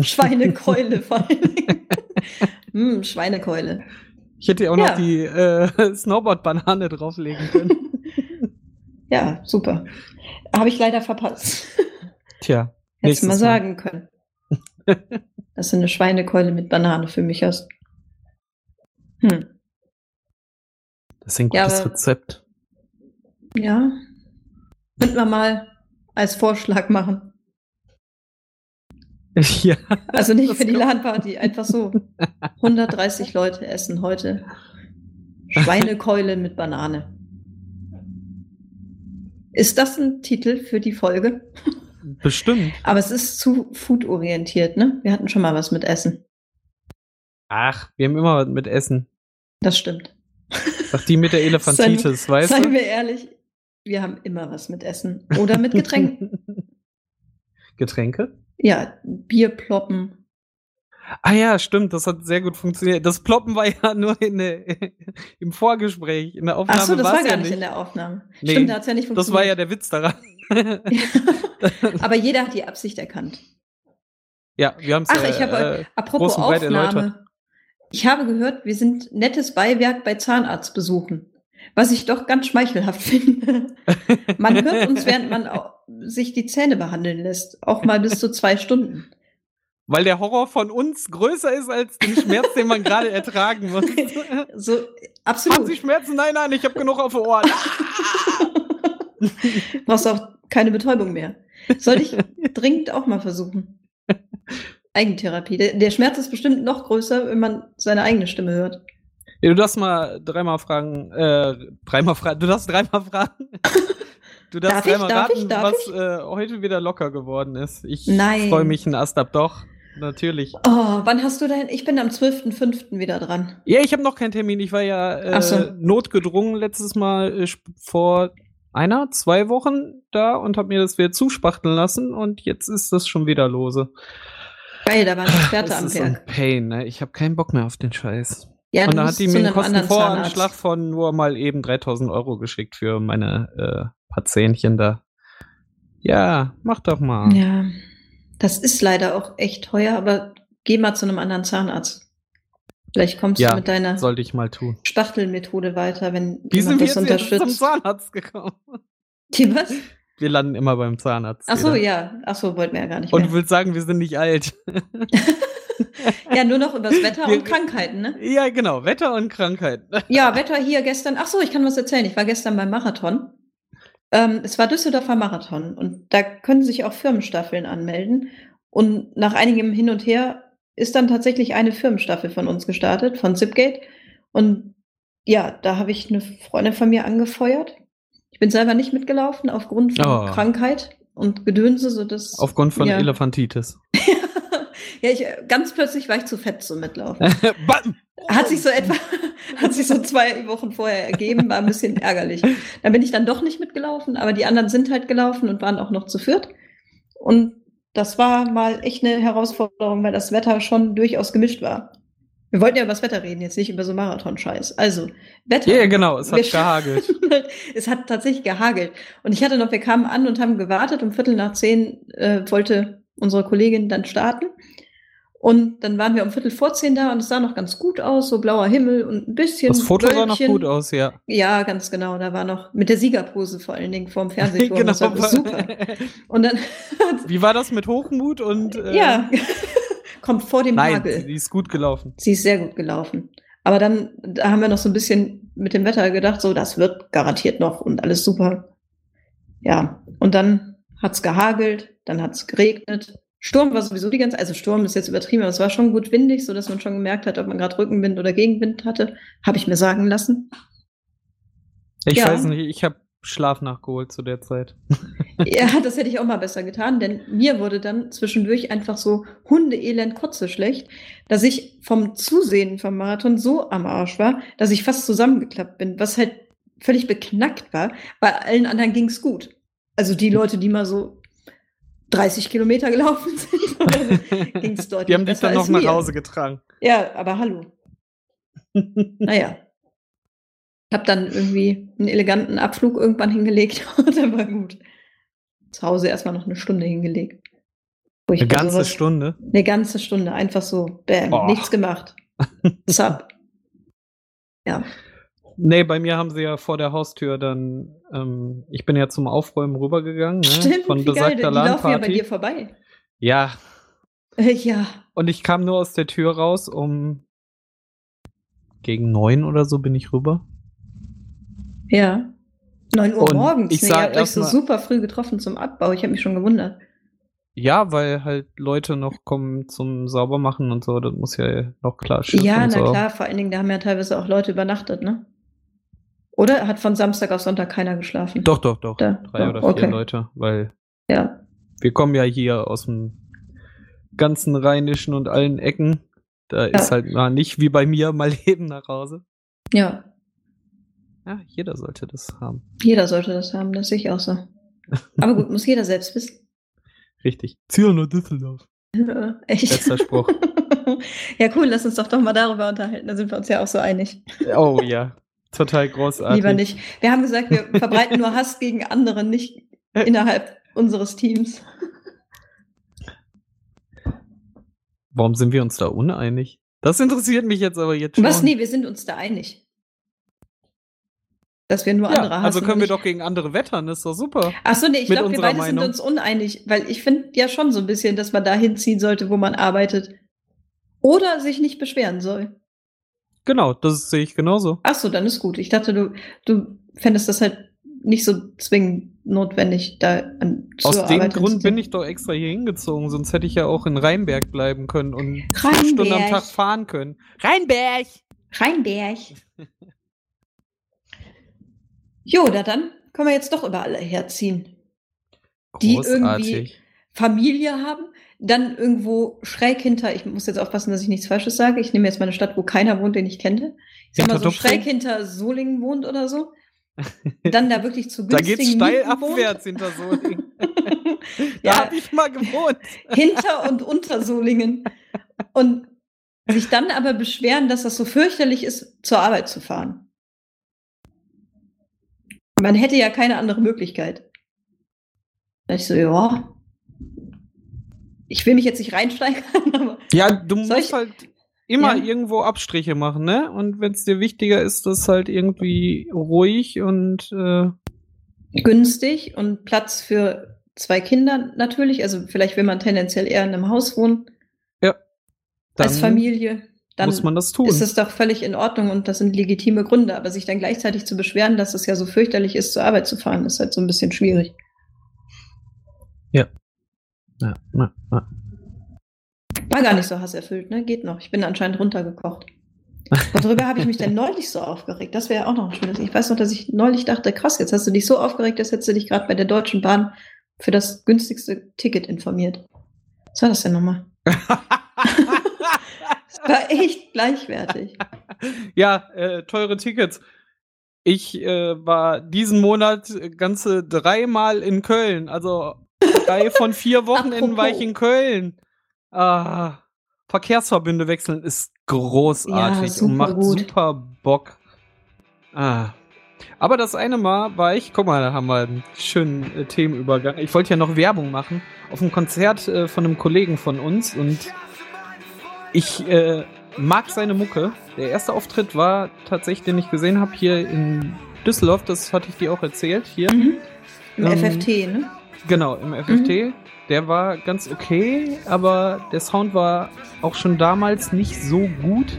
Schweinekeule vor allen Dingen. Schweinekeule. Ich hätte ja auch noch die Snowboard-Banane drauflegen können. Ja, super. Habe ich leider verpasst. Tja. Hättest du mal sagen können. Dass du eine Schweinekeule mit Banane für mich hast. Das ist ein gutes Rezept. Ja. Könnten wir mal als Vorschlag machen. Ja. Also nicht für die LAN-Party, einfach so. 130 Leute essen heute Schweinekeule mit Banane. Ist das ein Titel für die Folge? Bestimmt. Aber es ist zu food-orientiert, ne? Wir hatten schon mal was mit Essen. Ach, wir haben immer was mit Essen. Das stimmt. Ach, die mit der Elefantitis, weißt du? Seien wir ehrlich, wir haben immer was mit Essen. Oder mit Getränken. Getränke? Ja, Bierploppen. Ah ja, stimmt, das hat sehr gut funktioniert. Das Ploppen war ja nur im Vorgespräch, in der Aufnahme. Ach so, das war gar nicht in der Aufnahme. Nee, stimmt, da hat es ja nicht funktioniert. Das war ja der Witz daran. Ja. Aber jeder hat die Absicht erkannt. Ja, wir haben es apropos Aufnahme. Ich habe gehört, wir sind nettes Beiwerk bei Zahnarztbesuchen. Was ich doch ganz schmeichelhaft finde. Man hört uns, während man sich die Zähne behandeln lässt. Auch mal bis zu 2 Stunden. Weil der Horror von uns größer ist als den Schmerz, den man gerade ertragen muss. So, absolut. Haben Sie Schmerzen? Nein, ich habe genug auf den Ohren. Brauchst auch keine Betäubung mehr. Sollte ich dringend auch mal versuchen. Eigentherapie. Der Schmerz ist bestimmt noch größer, wenn man seine eigene Stimme hört. Ja, du darfst dreimal fragen. Du darfst dreimal raten, was heute wieder locker geworden ist. Ich freue mich ein Astab. Doch, natürlich. Oh, wann hast du denn? Ich bin am 12.05. wieder dran. Ja, ich habe noch keinen Termin. Ich war ja notgedrungen letztes Mal vor 2 Wochen da und habe mir das wieder zuspachteln lassen und jetzt ist das schon wieder lose. Geil, da waren Experte am Werk. Das ist ein Pain, ne? Ich habe keinen Bock mehr auf den Scheiß. Ja, und da hat die mir einen Kostenvoranschlag von nur mal eben 3.000 € geschickt für meine paar Zähnchen da. Ja, mach doch mal. Ja, das ist leider auch echt teuer, aber geh mal zu einem anderen Zahnarzt. Vielleicht kommst du mit deiner Spachtelmethode weiter, wenn jemand das unterstützt. Wir sind zum Zahnarzt gekommen. Die was? Wir landen immer beim Zahnarzt. Ach so, ja. Ach so, wollten wir ja gar nicht mehr. Und du willst sagen, wir sind nicht alt. Ja, nur noch über das Wetter und Krankheiten, ne? Ja, genau. Wetter und Krankheiten. Ja, Wetter hier gestern. Ach so, ich kann was erzählen. Ich war gestern beim Marathon. Es war Düsseldorfer Marathon. Und da können sich auch Firmenstaffeln anmelden. Und nach einigem Hin und Her ist dann tatsächlich eine Firmenstaffel von uns gestartet, von SipGate. Und ja, da habe ich eine Freundin von mir angefeuert. Ich bin selber nicht mitgelaufen aufgrund von Krankheit und Gedönse. Sodass, aufgrund von Elefantitis. Ja, ganz plötzlich war ich zu fett zum Mitlaufen. Hat sich so 2 Wochen vorher ergeben, war ein bisschen ärgerlich. Da bin ich dann doch nicht mitgelaufen, aber die anderen sind halt gelaufen und waren auch noch zu viert. Und das war mal echt eine Herausforderung, weil das Wetter schon durchaus gemischt war. Wir wollten ja über das Wetter reden, jetzt nicht über so Marathon-Scheiß. Also, Wetter. Ja, genau, es hat gehagelt. Es hat tatsächlich gehagelt. Und wir kamen an und haben gewartet. Um 9:15 wollte unsere Kollegin dann starten. Und dann waren wir um 10:45 da und es sah noch ganz gut aus, so blauer Himmel und ein bisschen Wölkchen. Das Foto sah noch gut aus, ja. Ja, ganz genau. Da war noch mit der Siegerpose vor allen Dingen vorm Fernsehturm. Genau. Das war super. Und dann wie war das mit Hochmut und ja, kommt vor dem Hagel. Nein, sie ist gut gelaufen. Sie ist sehr gut gelaufen. Aber dann da haben wir noch so ein bisschen mit dem Wetter gedacht, so das wird garantiert noch und alles super. Ja, und dann hat's gehagelt, dann hat's geregnet. Sturm war sowieso Sturm ist jetzt übertrieben, aber es war schon gut windig, sodass man schon gemerkt hat, ob man gerade Rückenwind oder Gegenwind hatte. Habe ich mir sagen lassen. Ich weiß nicht, ich habe Schlaf nachgeholt zu der Zeit. Ja, das hätte ich auch mal besser getan, denn mir wurde dann zwischendurch einfach so hundeelend kotze schlecht, dass ich vom Zusehen vom Marathon so am Arsch war, dass ich fast zusammengeklappt bin, was halt völlig beknackt war. Bei allen anderen ging's gut. Also die Leute, die mal so 30 Kilometer gelaufen sind, also ging es deutlich. Die haben dich dann noch nach Hause getragen. Ja, aber hallo. Naja. Hab dann irgendwie einen eleganten Abflug irgendwann hingelegt und dann war gut. Zu Hause erstmal noch eine Stunde hingelegt. Eine ganze Stunde? Eine ganze Stunde, einfach so, bam, nichts gemacht. Zapp. Ja. Nee, bei mir haben sie ja vor der Haustür dann, ich bin ja zum Aufräumen rübergegangen. Ne? Stimmt, von besagter Ladenparty. Die laufen ja bei dir vorbei. Ja. Ja. Und ich kam nur aus der Tür raus, gegen 9 oder so bin ich rüber. Ja. 9 Uhr und morgens. Ich habe euch so super früh getroffen zum Abbau. Ich habe mich schon gewundert. Ja, weil halt Leute noch kommen zum Saubermachen und so, das muss ja noch klar schiffen. Ja, na klar, vor allen Dingen, da haben ja teilweise auch Leute übernachtet, ne? Oder? Hat von Samstag auf Sonntag keiner geschlafen? Doch. Da. 3 oder 4 Leute, weil wir kommen ja hier aus dem ganzen Rheinischen und allen Ecken. Da ist halt mal nicht wie bei mir mal eben nach Hause. Ja. Ja, jeder sollte das haben. Das sehe ich auch so. Aber gut, muss jeder selbst wissen. Richtig. Zion und Düsseldorf. Ja, echt. Letzter Spruch. Ja, cool, lass uns doch mal darüber unterhalten. Da sind wir uns ja auch so einig. Oh ja, total großartig. Lieber nicht. Wir haben gesagt, wir verbreiten nur Hass gegen andere, nicht innerhalb unseres Teams. Warum sind wir uns da uneinig? Das interessiert mich jetzt aber jetzt schon. Was? Nee, wir sind uns da einig. Dass wir nur andere hassen. Also können wir doch gegen andere wettern, das ist doch super. Achso, nee, ich glaube, wir beide sind uns uneinig, weil ich finde ja schon so ein bisschen, dass man da hinziehen sollte, wo man arbeitet. Oder sich nicht beschweren soll. Genau, das sehe ich genauso. Achso, dann ist gut. Ich dachte, du fändest das halt nicht so zwingend notwendig, da zu arbeiten. Aus dem Grund bin ich doch extra hier hingezogen, sonst hätte ich ja auch in Rheinberg bleiben können und 5 Stunden am Tag fahren können. Rheinberg! Jo, dann können wir jetzt doch über alle herziehen. Großartig. Die irgendwie Familie haben, dann irgendwo schräg hinter, ich muss jetzt aufpassen, dass ich nichts Falsches sage, ich nehme jetzt mal eine Stadt, wo keiner wohnt, den ich kenne. Ich sag mal so schräg hinter Solingen wohnt oder so. Dann da wirklich zu günstigen Mieten da geht's steil abwärts hinter Solingen. Da habe ich mal gewohnt. Hinter und unter Solingen. Und sich dann aber beschweren, dass das so fürchterlich ist, zur Arbeit zu fahren. Man hätte ja keine andere Möglichkeit. Da ich so, ich will mich jetzt nicht reinsteigern, aber... Ja, du musst halt immer irgendwo Abstriche machen, ne? Und wenn es dir wichtiger ist, dass halt irgendwie ruhig und... günstig und Platz für 2 Kinder natürlich. Also vielleicht will man tendenziell eher in einem Haus wohnen. Ja. Als Familie. Dann muss man das tun. Ist es doch völlig in Ordnung und das sind legitime Gründe. Aber sich dann gleichzeitig zu beschweren, dass es ja so fürchterlich ist, zur Arbeit zu fahren, ist halt so ein bisschen schwierig. Ja. Ja. War gar nicht so hasserfüllt, ne? Geht noch. Ich bin anscheinend runtergekocht. Worüber habe ich mich denn neulich so aufgeregt? Das wäre ja auch noch ein schönes. Ich weiß noch, dass ich neulich dachte, krass, jetzt hast du dich so aufgeregt, dass hättest du dich gerade bei der Deutschen Bahn für das günstigste Ticket informiert. Was war das denn nochmal? War echt gleichwertig. Ja, teure Tickets. Ich war diesen Monat ganze 3-mal in Köln. Also 3 von 4 Wochenenden war ich in Köln. Ah, Verkehrsverbünde wechseln ist großartig und macht super Bock. Ah. Aber das eine Mal war ich, guck mal, da haben wir einen schönen Themenübergang. Ich wollte ja noch Werbung machen auf einem Konzert von einem Kollegen von uns und ich mag seine Mucke. Der erste Auftritt war tatsächlich, den ich gesehen habe, hier in Düsseldorf. Das hatte ich dir auch erzählt. Hier. Mhm. Im FFT, ne? Genau, im FFT. Mhm. Der war ganz okay, aber der Sound war auch schon damals nicht so gut.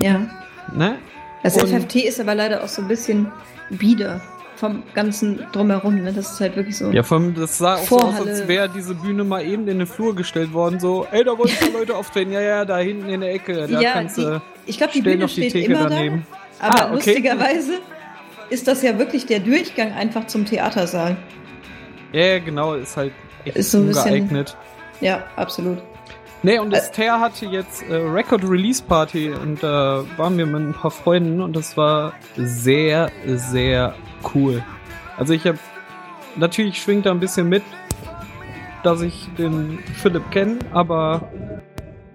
Ja. Ne? Das und FFT ist aber leider auch so ein bisschen bieder vom ganzen Drumherum. Ne? Das ist halt wirklich so. Ja, das sah auch Vorhalle. So aus, als wäre diese Bühne mal eben in den Flur gestellt worden. So, ey, da wollen ja Leute auftreten. Ja, da hinten in der Ecke. Da kannst du. Ich glaube, die Bühne steht immer daneben. Da. Aber lustigerweise ist das ja wirklich der Durchgang einfach zum Theatersaal. Ja, genau. Ist halt echt ist so ein ungeeignet. Bisschen, ja, absolut. Nee, und das Ter hatte jetzt Record Release Party und da waren wir mit ein paar Freunden und das war sehr, sehr cool. Also ich habe Natürlich schwingt da ein bisschen mit, dass ich den Philipp kenne, aber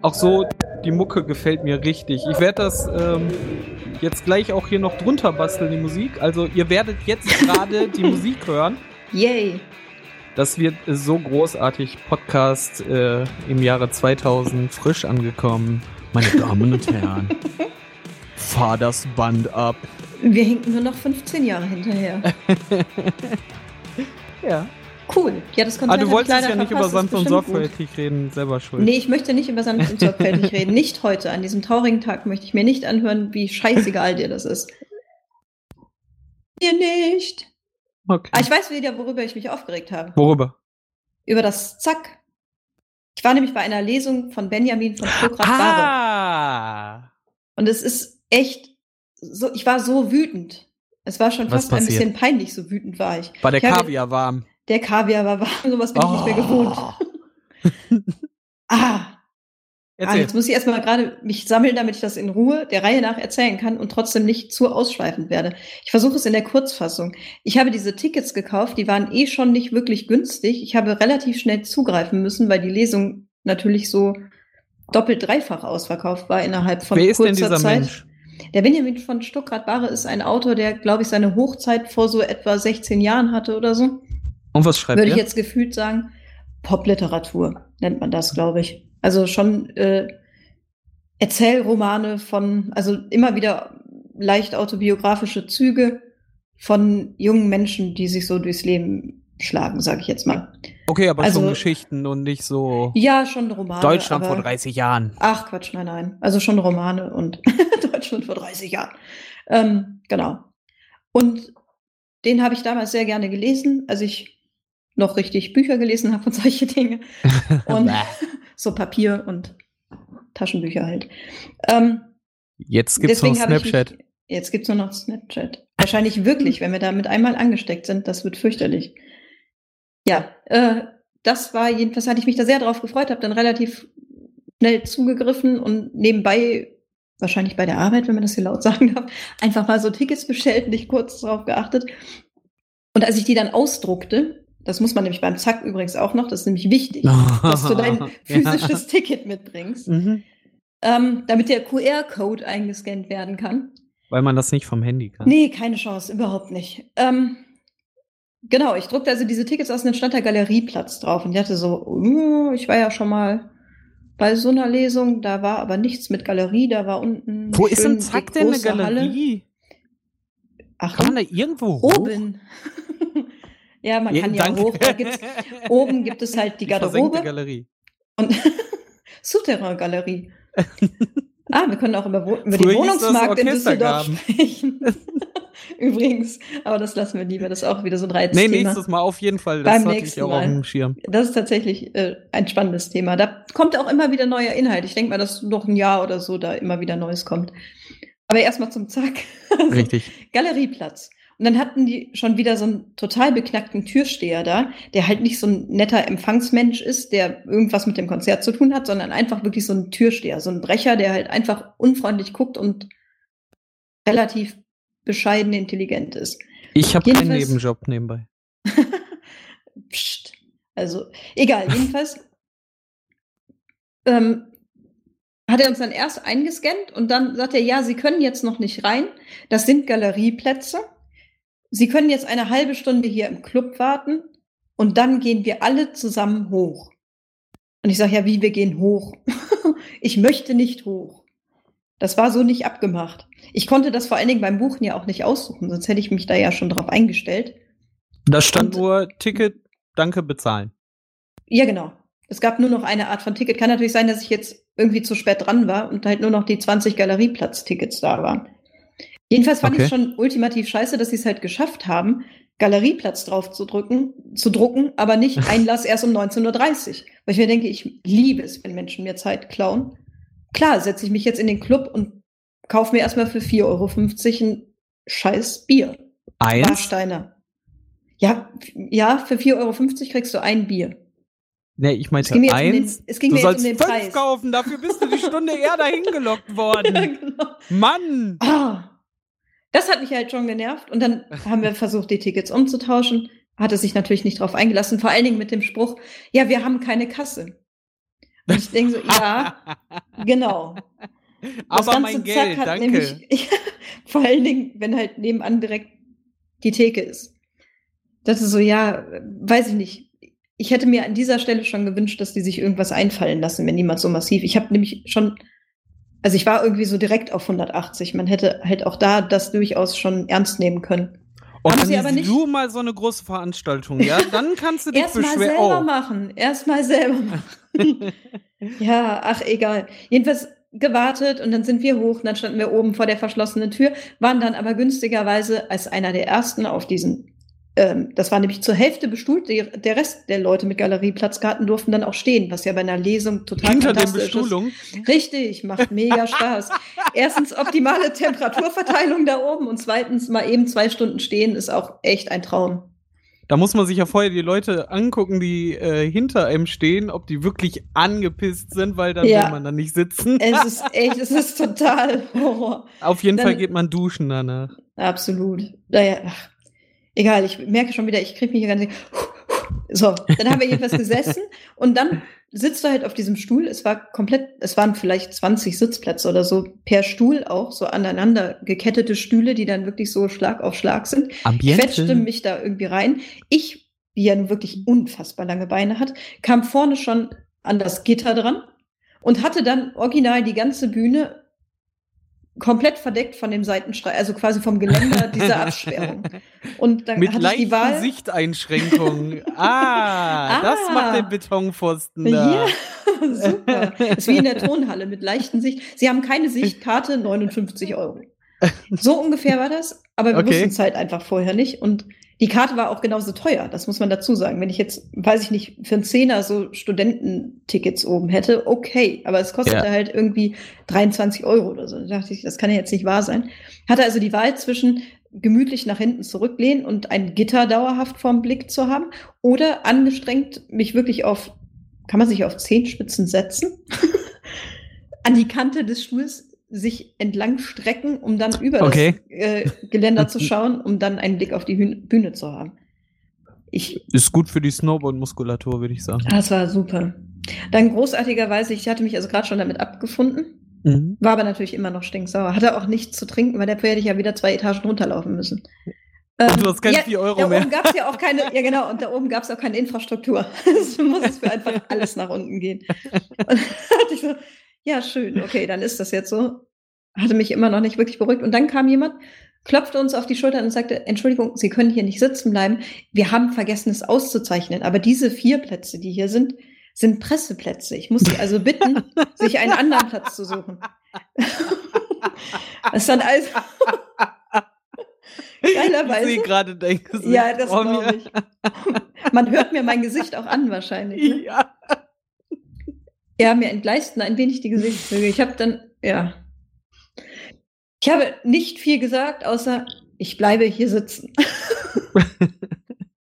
auch so, die Mucke gefällt mir richtig. Ich werde das jetzt gleich auch hier noch drunter basteln, die Musik. Also ihr werdet jetzt gerade die Musik hören. Yay! Das wird so großartig. Podcast im Jahre 2000 frisch angekommen. Meine Damen und Herren, fahr das Band ab. Wir hinken nur noch 15 Jahre hinterher. Ja. Cool. Ja, das konnte ich du wolltest ja nicht über sanft und sorgfältig reden, selber schuld. Nee, ich möchte nicht über sanft und sorgfältig reden. Nicht heute. An diesem traurigen Tag möchte ich mir nicht anhören, wie scheißegal dir das ist. Mir nicht. Okay. Aber ich weiß wieder, worüber ich mich aufgeregt habe. Worüber? Über das Zakk. Ich war nämlich bei einer Lesung von Benjamin von Stuckrad-Barre. Ah! Und es ist echt so, ich war so wütend. Es war schon fast ein bisschen peinlich, so wütend war ich. War der Kaviar warm? Der Kaviar war warm, sowas bin ich nicht mehr gewohnt. Jetzt muss ich erstmal gerade mich sammeln, damit ich das in Ruhe der Reihe nach erzählen kann und trotzdem nicht zu ausschweifend werde. Ich versuche es in der Kurzfassung. Ich habe diese Tickets gekauft, die waren eh schon nicht wirklich günstig. Ich habe relativ schnell zugreifen müssen, weil die Lesung natürlich so doppelt, dreifach ausverkauft war innerhalb von kurzer Zeit. Wer ist denn dieser Mensch? Der Benjamin von Stuckrad-Barre ist ein Autor, der, glaube ich, seine Hochzeit vor so etwa 16 Jahren hatte oder so. Und was schreibt er? Würde ich jetzt gefühlt sagen, Popliteratur nennt man das, glaube ich. Also schon Erzählromane von, also immer wieder leicht autobiografische Züge von jungen Menschen, die sich so durchs Leben schlagen, sage ich jetzt mal. Okay, aber also, so Geschichten und nicht so. Ja, schon Romane. Deutschland vor 30 Jahren. Ach Quatsch, nein. Also schon Romane und Deutschland vor 30 Jahren. Genau. Und den habe ich damals sehr gerne gelesen, als ich noch richtig Bücher gelesen habe und solche Dinge. Und so Papier und Taschenbücher halt. Jetzt gibt es noch Snapchat. Jetzt gibt es nur noch Snapchat. Wahrscheinlich wirklich, wenn wir damit einmal angesteckt sind, das wird fürchterlich. Ja, das war jedenfalls, hatte ich mich da sehr drauf gefreut, habe dann relativ schnell zugegriffen und nebenbei, wahrscheinlich bei der Arbeit, wenn man das hier laut sagen darf, einfach mal so Tickets bestellt, nicht kurz drauf geachtet. Und als ich die dann ausdruckte, das muss man nämlich beim Zakk übrigens auch noch, das ist nämlich wichtig, dass du dein physisches Ticket mitbringst, damit der QR-Code eingescannt werden kann. Weil man das nicht vom Handy kann. Nee, keine Chance, überhaupt nicht. Genau, ich druckte also diese Tickets aus und dann stand der Galerieplatz drauf. Und ich dachte so, ich war ja schon mal bei so einer Lesung, da war aber nichts mit Galerie, da war unten. Wo ist denn Zakk denn eine Galerie? Ach, kann man da irgendwo hoch? Oben. Ja, man kann ja hoch. Da gibt's, oben gibt es halt die Garderobe. Die Galerie. Und Souterrain-Galerie. Wir können auch über den Wohnungsmarkt in Düsseldorf sprechen. Übrigens, aber das lassen wir lieber. Das ist auch wieder so ein Reizthema. Nee, nächstes Mal auf jeden Fall. Das hatte ich auch auf dem Schirm. Das ist tatsächlich ein spannendes Thema. Da kommt auch immer wieder neuer Inhalt. Ich denke mal, dass noch ein Jahr oder so da immer wieder Neues kommt. Aber erstmal zum Zakk. Richtig. Galerieplatz. Und dann hatten die schon wieder so einen total beknackten Türsteher da, der halt nicht so ein netter Empfangsmensch ist, der irgendwas mit dem Konzert zu tun hat, sondern einfach wirklich so ein Türsteher, so ein Brecher, der halt einfach unfreundlich guckt und relativ bescheiden intelligent ist. Ich habe keinen Nebenjob nebenbei. Psst. Also, egal, jedenfalls hat er uns dann erst eingescannt und dann sagt er, ja, Sie können jetzt noch nicht rein, das sind Galerieplätze. Sie können jetzt eine halbe Stunde hier im Club warten und dann gehen wir alle zusammen hoch. Und ich sage, ja, wie, wir gehen hoch? Ich möchte nicht hoch. Das war so nicht abgemacht. Ich konnte das vor allen Dingen beim Buchen ja auch nicht aussuchen, sonst hätte ich mich da ja schon drauf eingestellt. Da stand nur Ticket, danke, bezahlen. Ja, genau. Es gab nur noch eine Art von Ticket. Kann natürlich sein, dass ich jetzt irgendwie zu spät dran war und halt nur noch die 20 Galerieplatz-Tickets da waren. Jedenfalls fand ich es schon ultimativ scheiße, dass sie es halt geschafft haben, Galerieplatz drauf zu drucken, aber nicht Einlass erst um 19:30 Uhr. Weil ich mir denke, ich liebe es, wenn Menschen mir Zeit klauen. Klar, setze ich mich jetzt in den Club und kaufe mir erstmal für 4,50 € ein scheiß Bier. Eins? Warsteiner. Ja, für 4,50 € kriegst du ein Bier. Nee, ich meinte eins. Es ging mir jetzt um den Preis. Du sollst 5 kaufen, dafür bist du die Stunde eher dahin gelockt worden. Ja, genau. Mann! Das hat mich halt schon genervt. Und dann haben wir versucht, die Tickets umzutauschen. hat er sich natürlich nicht drauf eingelassen, vor allen Dingen mit dem Spruch, ja, wir haben keine Kasse. Und ich denke so, ja, genau. Das aber ganze mein Geld, Zack hat danke. Nämlich, ja, vor allen Dingen, wenn halt nebenan direkt die Theke ist. Das ist so, ja, weiß ich nicht. Ich hätte mir an dieser Stelle schon gewünscht, dass die sich irgendwas einfallen lassen, wenn niemand so massiv. Ich habe nämlich schon, also ich war irgendwie so direkt auf 180. Man hätte halt auch da das durchaus schon ernst nehmen können. Oh, haben sie aber nicht. Du mal so eine große Veranstaltung, ja? Dann kannst du dich beschweren. Erstmal selber machen. Ja, ach, egal. Jedenfalls gewartet und dann sind wir hoch und dann standen wir oben vor der verschlossenen Tür, waren dann aber günstigerweise als einer der ersten auf diesen das war nämlich zur Hälfte bestuhlt. Der Rest der Leute mit Galerieplatzkarten durften dann auch stehen, was ja bei einer Lesung total fantastisch ist. Hinter der Bestuhlung? Richtig, macht mega Spaß. Erstens optimale Temperaturverteilung da oben und zweitens mal eben 2 Stunden stehen ist auch echt ein Traum. Da muss man sich ja vorher die Leute angucken, die hinter einem stehen, ob die wirklich angepisst sind, weil dann will man da nicht sitzen. Es ist echt, es ist total Horror. Auf jeden Fall geht man duschen danach. Absolut. Naja, ach. Egal, ich merke schon wieder, ich kriege mich hier ganz... So, dann haben wir jedenfalls gesessen und dann sitzt du halt auf diesem Stuhl. Es waren vielleicht 20 Sitzplätze oder so per Stuhl auch, so aneinander gekettete Stühle, die dann wirklich so Schlag auf Schlag sind. Ambiente. Ich quetschte mich da irgendwie rein. Ich, die ja nun wirklich unfassbar lange Beine hat, kam vorne schon an das Gitter dran und hatte dann original die ganze Bühne komplett verdeckt von dem Seitenstreifen, also quasi vom Geländer dieser Absperrung. Und dann mit leichten Sichteinschränkungen. Das macht den Betonpfosten da. Ja, super. Ist wie in der Turnhalle mit leichten Sicht. Sie haben keine Sichtkarte, 59 Euro. So ungefähr war das, aber wir wussten es halt einfach vorher nicht. Und die Karte war auch genauso teuer, das muss man dazu sagen. Wenn ich jetzt, weiß ich nicht, für einen Zehner so Studententickets oben hätte, okay, aber es kostete halt irgendwie 23 Euro oder so. Da dachte ich, das kann ja jetzt nicht wahr sein. Hatte also die Wahl zwischen gemütlich nach hinten zurücklehnen und ein Gitter dauerhaft vorm Blick zu haben oder angestrengt mich wirklich auf, kann man sich auf Zehenspitzen setzen? An die Kante des Stuhls sich entlang strecken, um dann über das Geländer zu schauen, um dann einen Blick auf die Bühne zu haben. Ist gut für die Snowboard-Muskulatur, würde ich sagen. Das war super. Dann großartigerweise, ich hatte mich also gerade schon damit abgefunden, war aber natürlich immer noch stinksauer. Hatte auch nichts zu trinken, weil dafür hätte ich ja wieder 2 Etagen runterlaufen müssen. Du hast keine 4 Euro mehr. Da oben gab es ja auch keine, ja genau, und da oben gab es auch keine Infrastruktur. Es muss für einfach alles nach unten gehen. Und da hatte ich so, ja, schön, okay, dann ist das jetzt so. Hatte mich immer noch nicht wirklich beruhigt. Und dann kam jemand, klopfte uns auf die Schultern und sagte, Entschuldigung, Sie können hier nicht sitzen bleiben. Wir haben vergessen, es auszuzeichnen. Aber diese 4 Plätze, die hier sind, sind Presseplätze. Ich muss Sie also bitten, sich einen anderen Platz zu suchen. Das ist dann also... Geilerweise. Ich sehe gerade dein Gesicht. Ja, das glaube ich. Man hört mir mein Gesicht auch an wahrscheinlich. Ne? Ja. Ja, mir entgleisten ein wenig die Gesichtszüge. Ich habe nicht viel gesagt, außer ich bleibe hier sitzen.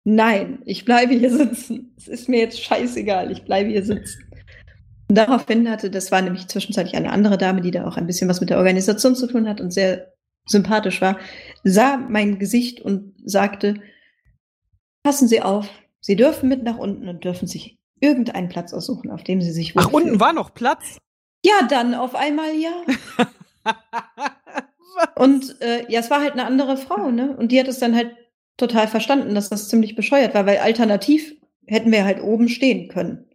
Nein, ich bleibe hier sitzen. Es ist mir jetzt scheißegal, ich bleibe hier sitzen. Und daraufhin das war nämlich zwischenzeitlich eine andere Dame, die da auch ein bisschen was mit der Organisation zu tun hat und sehr sympathisch war, sah mein Gesicht und sagte, passen Sie auf, Sie dürfen mit nach unten und dürfen sich irgendeinen Platz aussuchen, auf dem sie sich wohlfühlen. Ach, unten war noch Platz? Ja, dann auf einmal Und es war halt eine andere Frau, ne? Und die hat es dann halt total verstanden, dass das ziemlich bescheuert war, weil alternativ hätten wir halt oben stehen können.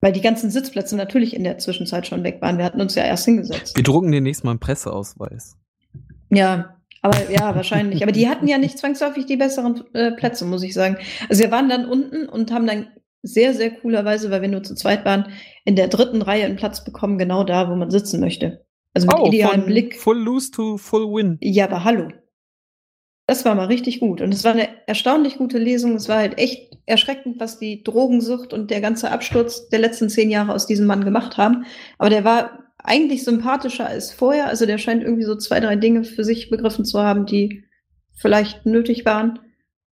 Weil die ganzen Sitzplätze natürlich in der Zwischenzeit schon weg waren. Wir hatten uns ja erst hingesetzt. Wir drucken demnächst mal einen Presseausweis. Ja, aber ja, wahrscheinlich. Aber die hatten ja nicht zwangsläufig die besseren Plätze, muss ich sagen. Also wir waren dann unten und haben dann sehr, sehr coolerweise, weil wir nur zu zweit waren, in der 3. Reihe einen Platz bekommen, genau da, wo man sitzen möchte. Also mit idealem Blick. Full lose to full win. Ja, aber hallo. Das war mal richtig gut. Und es war eine erstaunlich gute Lesung. Es war halt echt erschreckend, was die Drogensucht und der ganze Absturz der letzten 10 Jahre aus diesem Mann gemacht haben. Aber der war eigentlich sympathischer als vorher. Also der scheint irgendwie so 2, 3 Dinge für sich begriffen zu haben, die vielleicht nötig waren.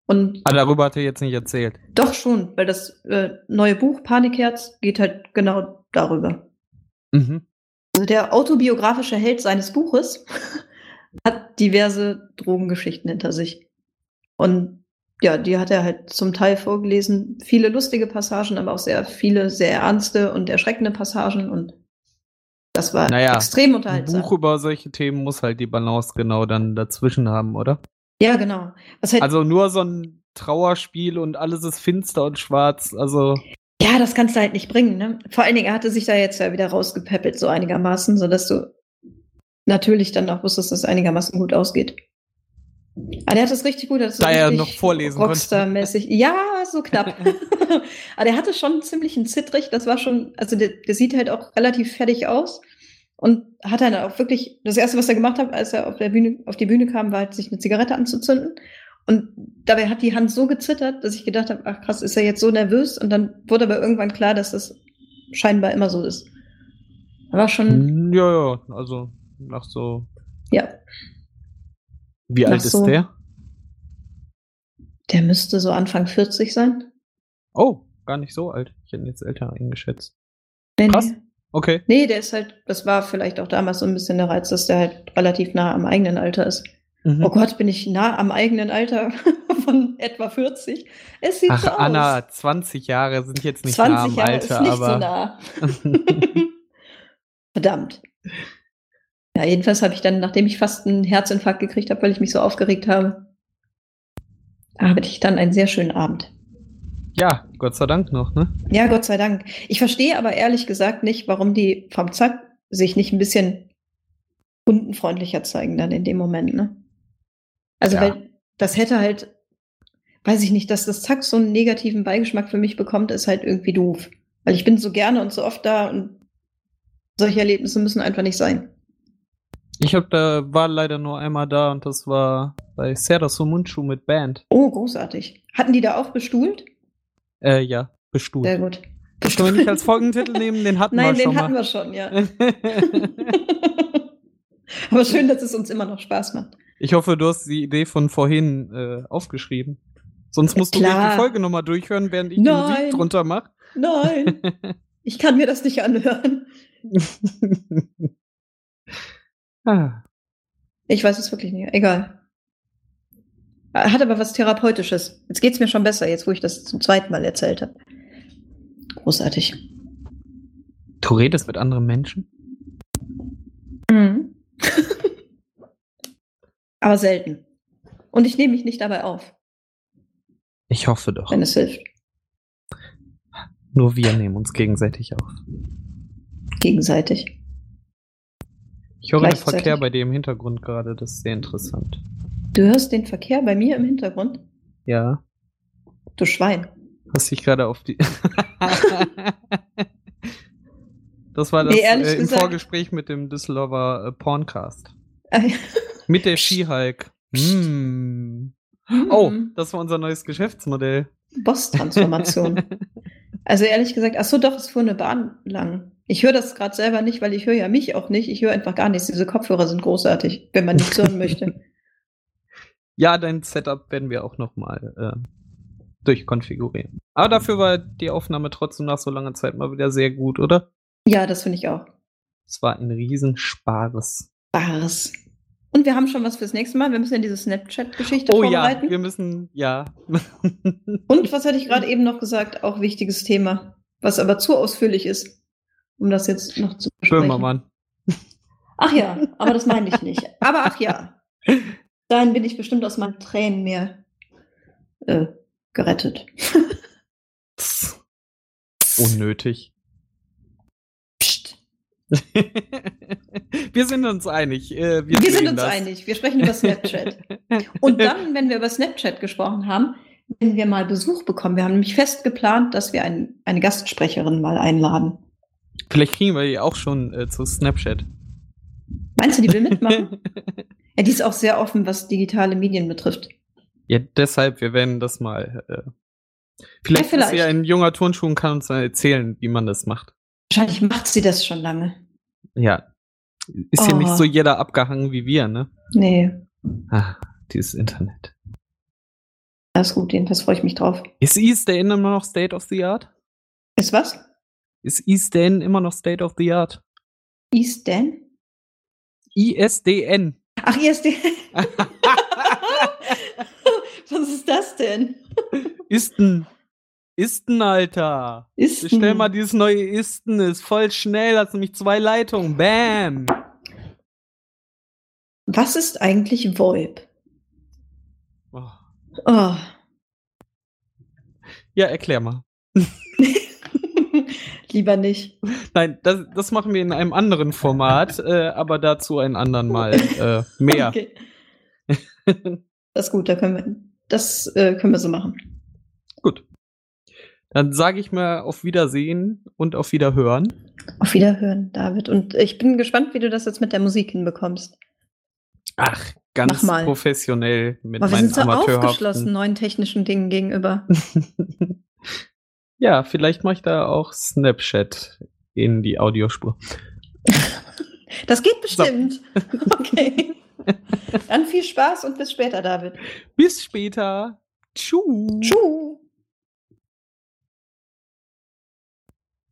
Aber darüber hat er jetzt nicht erzählt. Doch schon, weil das neue Buch Panikherz geht halt genau darüber. Mhm. Also der autobiografische Held seines Buches hat diverse Drogengeschichten hinter sich. Und ja, die hat er halt zum Teil vorgelesen. Viele lustige Passagen, aber auch sehr viele, sehr ernste und erschreckende Passagen. Und das war extrem unterhaltsam. Ein Buch über solche Themen muss halt die Balance genau dann dazwischen haben, oder? Ja, genau. Also nur so ein Trauerspiel und alles ist finster und schwarz, also... Ja, das kannst du halt nicht bringen, ne? Vor allen Dingen, er hatte sich da jetzt ja wieder rausgepäppelt, so einigermaßen, sodass du natürlich dann auch wusstest, dass es einigermaßen gut ausgeht. Aber der hat das richtig gut, das da er noch vorlesen Rockstar-mäßig. Konnte. Ja, so knapp. Aber der hatte schon ziemlich einen Zittrich, das war schon, also der sieht halt auch relativ fertig aus und hat dann auch wirklich, das Erste, was er gemacht hat, als er auf die Bühne kam, war halt, sich eine Zigarette anzuzünden. Und dabei hat die Hand so gezittert, dass ich gedacht habe, ach krass, ist er jetzt so nervös? Und dann wurde aber irgendwann klar, dass das scheinbar immer so ist. War schon... Ja, also nach so... Ja. Wie alt ist der? Der müsste so Anfang 40 sein. Oh, gar nicht so alt. Ich hätte ihn jetzt älter eingeschätzt. Nee, krass, nee. Okay. Nee, der ist halt, das war vielleicht auch damals so ein bisschen der Reiz, dass der halt relativ nah am eigenen Alter ist. Mhm. Oh Gott, bin ich nah am eigenen Alter von etwa 40. Es sieht so aus. Ach Anna, 20 Jahre sind jetzt nicht nah am Alter, aber... 20 Jahre ist nicht so nah. Verdammt. Ja, jedenfalls habe ich dann, nachdem ich fast einen Herzinfarkt gekriegt habe, weil ich mich so aufgeregt habe, hatte ich dann einen sehr schönen Abend. Ja, Gott sei Dank noch, ne? Ja, Gott sei Dank. Ich verstehe aber ehrlich gesagt nicht, warum die vom Zack sich nicht ein bisschen kundenfreundlicher zeigen dann in dem Moment, ne? Also, weil das hätte halt, weiß ich nicht, dass das Zack so einen negativen Beigeschmack für mich bekommt, ist halt irgendwie doof. Weil ich bin so gerne und so oft da und solche Erlebnisse müssen einfach nicht sein. Ich war leider nur einmal da und das war bei Serdar Somuncu mit Band. Oh, großartig. Hatten die da auch bestuhlt? Ja, bestuhlt. Sehr gut. Das können wir nicht als Folgentitel nehmen, den hatten wir schon. Nein, den hatten wir schon, ja. Aber schön, dass es uns immer noch Spaß macht. Ich hoffe, du hast die Idee von vorhin aufgeschrieben. Sonst musst du die Folge nochmal durchhören, während ich die Musik drunter mache. Nein, ich kann mir das nicht anhören. Ich weiß es wirklich nicht. Egal. Hat aber was Therapeutisches. Jetzt geht's mir schon besser, jetzt wo ich das zum zweiten Mal erzählt habe. Großartig. Du redest mit anderen Menschen? Mhm. Aber selten. Und ich nehme mich nicht dabei auf. Ich hoffe doch. Wenn es hilft. Nur wir nehmen uns gegenseitig auf. Gegenseitig. Ich höre den Verkehr bei dir im Hintergrund gerade. Das ist sehr interessant. Du hörst den Verkehr bei mir im Hintergrund? Ja. Du Schwein. Hast dich gerade auf die... Das war das im Vorgespräch mit dem Düsseldorfer Porncast. Mit der She-Hulk. Oh, das war unser neues Geschäftsmodell. Boss-Transformation. Also ehrlich gesagt, ach so, doch, es fuhr eine Bahn lang. Ich höre das gerade selber nicht, weil ich höre ja mich auch nicht. Ich höre einfach gar nichts. Diese Kopfhörer sind großartig, wenn man nichts hören möchte. Ja, dein Setup werden wir auch nochmal durchkonfigurieren. Aber dafür war die Aufnahme trotzdem nach so langer Zeit mal wieder sehr gut, oder? Ja, das finde ich auch. Es war ein Riesenspares. Spares. Und wir haben schon was fürs nächste Mal. Wir müssen ja diese Snapchat-Geschichte vorbereiten. Ja, wir müssen, ja. Und was hatte ich gerade eben noch gesagt? Auch wichtiges Thema, was aber zu ausführlich ist, um das jetzt noch zu besprechen. Böhmermann. Ach ja, aber das meine ich nicht. Aber ach ja, dann bin ich bestimmt aus meinen Tränen mehr gerettet. Unnötig. Psst. Wir sind uns einig. Wir sind uns einig. Wir sprechen über Snapchat. Und dann, wenn wir über Snapchat gesprochen haben, wenn wir mal Besuch bekommen. Wir haben nämlich fest geplant, dass wir eine Gastsprecherin mal einladen. Vielleicht kriegen wir die auch schon zu Snapchat. Meinst du, die will mitmachen? Ja, die ist auch sehr offen, was digitale Medien betrifft. Ja, deshalb, wir werden das mal... Vielleicht ist sie ein junger Turnschuh und kann uns dann erzählen, wie man das macht. Wahrscheinlich macht sie das schon lange. Ja. Ist ja nicht so jeder abgehangen wie wir, ne? Nee. Ach, dieses Internet. Alles gut, jedenfalls freue ich mich drauf. Ist E-Stan immer noch State of the Art? Ist was? Ist E-Stan immer noch State of the Art? E-Stan? ISDN. Ach, ISDN. Was ist das denn? Isten. Isten, Alter. Isten. Ich stell mal dieses neue Isten. Ist voll schnell. Hat nämlich 2 Leitungen. Bam. Was ist eigentlich VoIP? Oh. Oh. Ja, erklär mal. Lieber nicht. Nein, das machen wir in einem anderen Format, aber dazu ein anderen Mal mehr. Okay. Das ist gut, das können wir so machen. Gut. Dann sage ich mal auf Wiedersehen und auf Wiederhören. Auf Wiederhören, David. Und ich bin gespannt, wie du das jetzt mit der Musik hinbekommst. Ach, ganz professionell mit meinen Amateurhaften. Aber wir sind so aufgeschlossen neuen technischen Dingen gegenüber. Ja, vielleicht mache ich da auch Snapchat in die Audiospur. Das geht bestimmt. So. Okay. Dann viel Spaß und bis später, David. Bis später. Tschu. Tschu.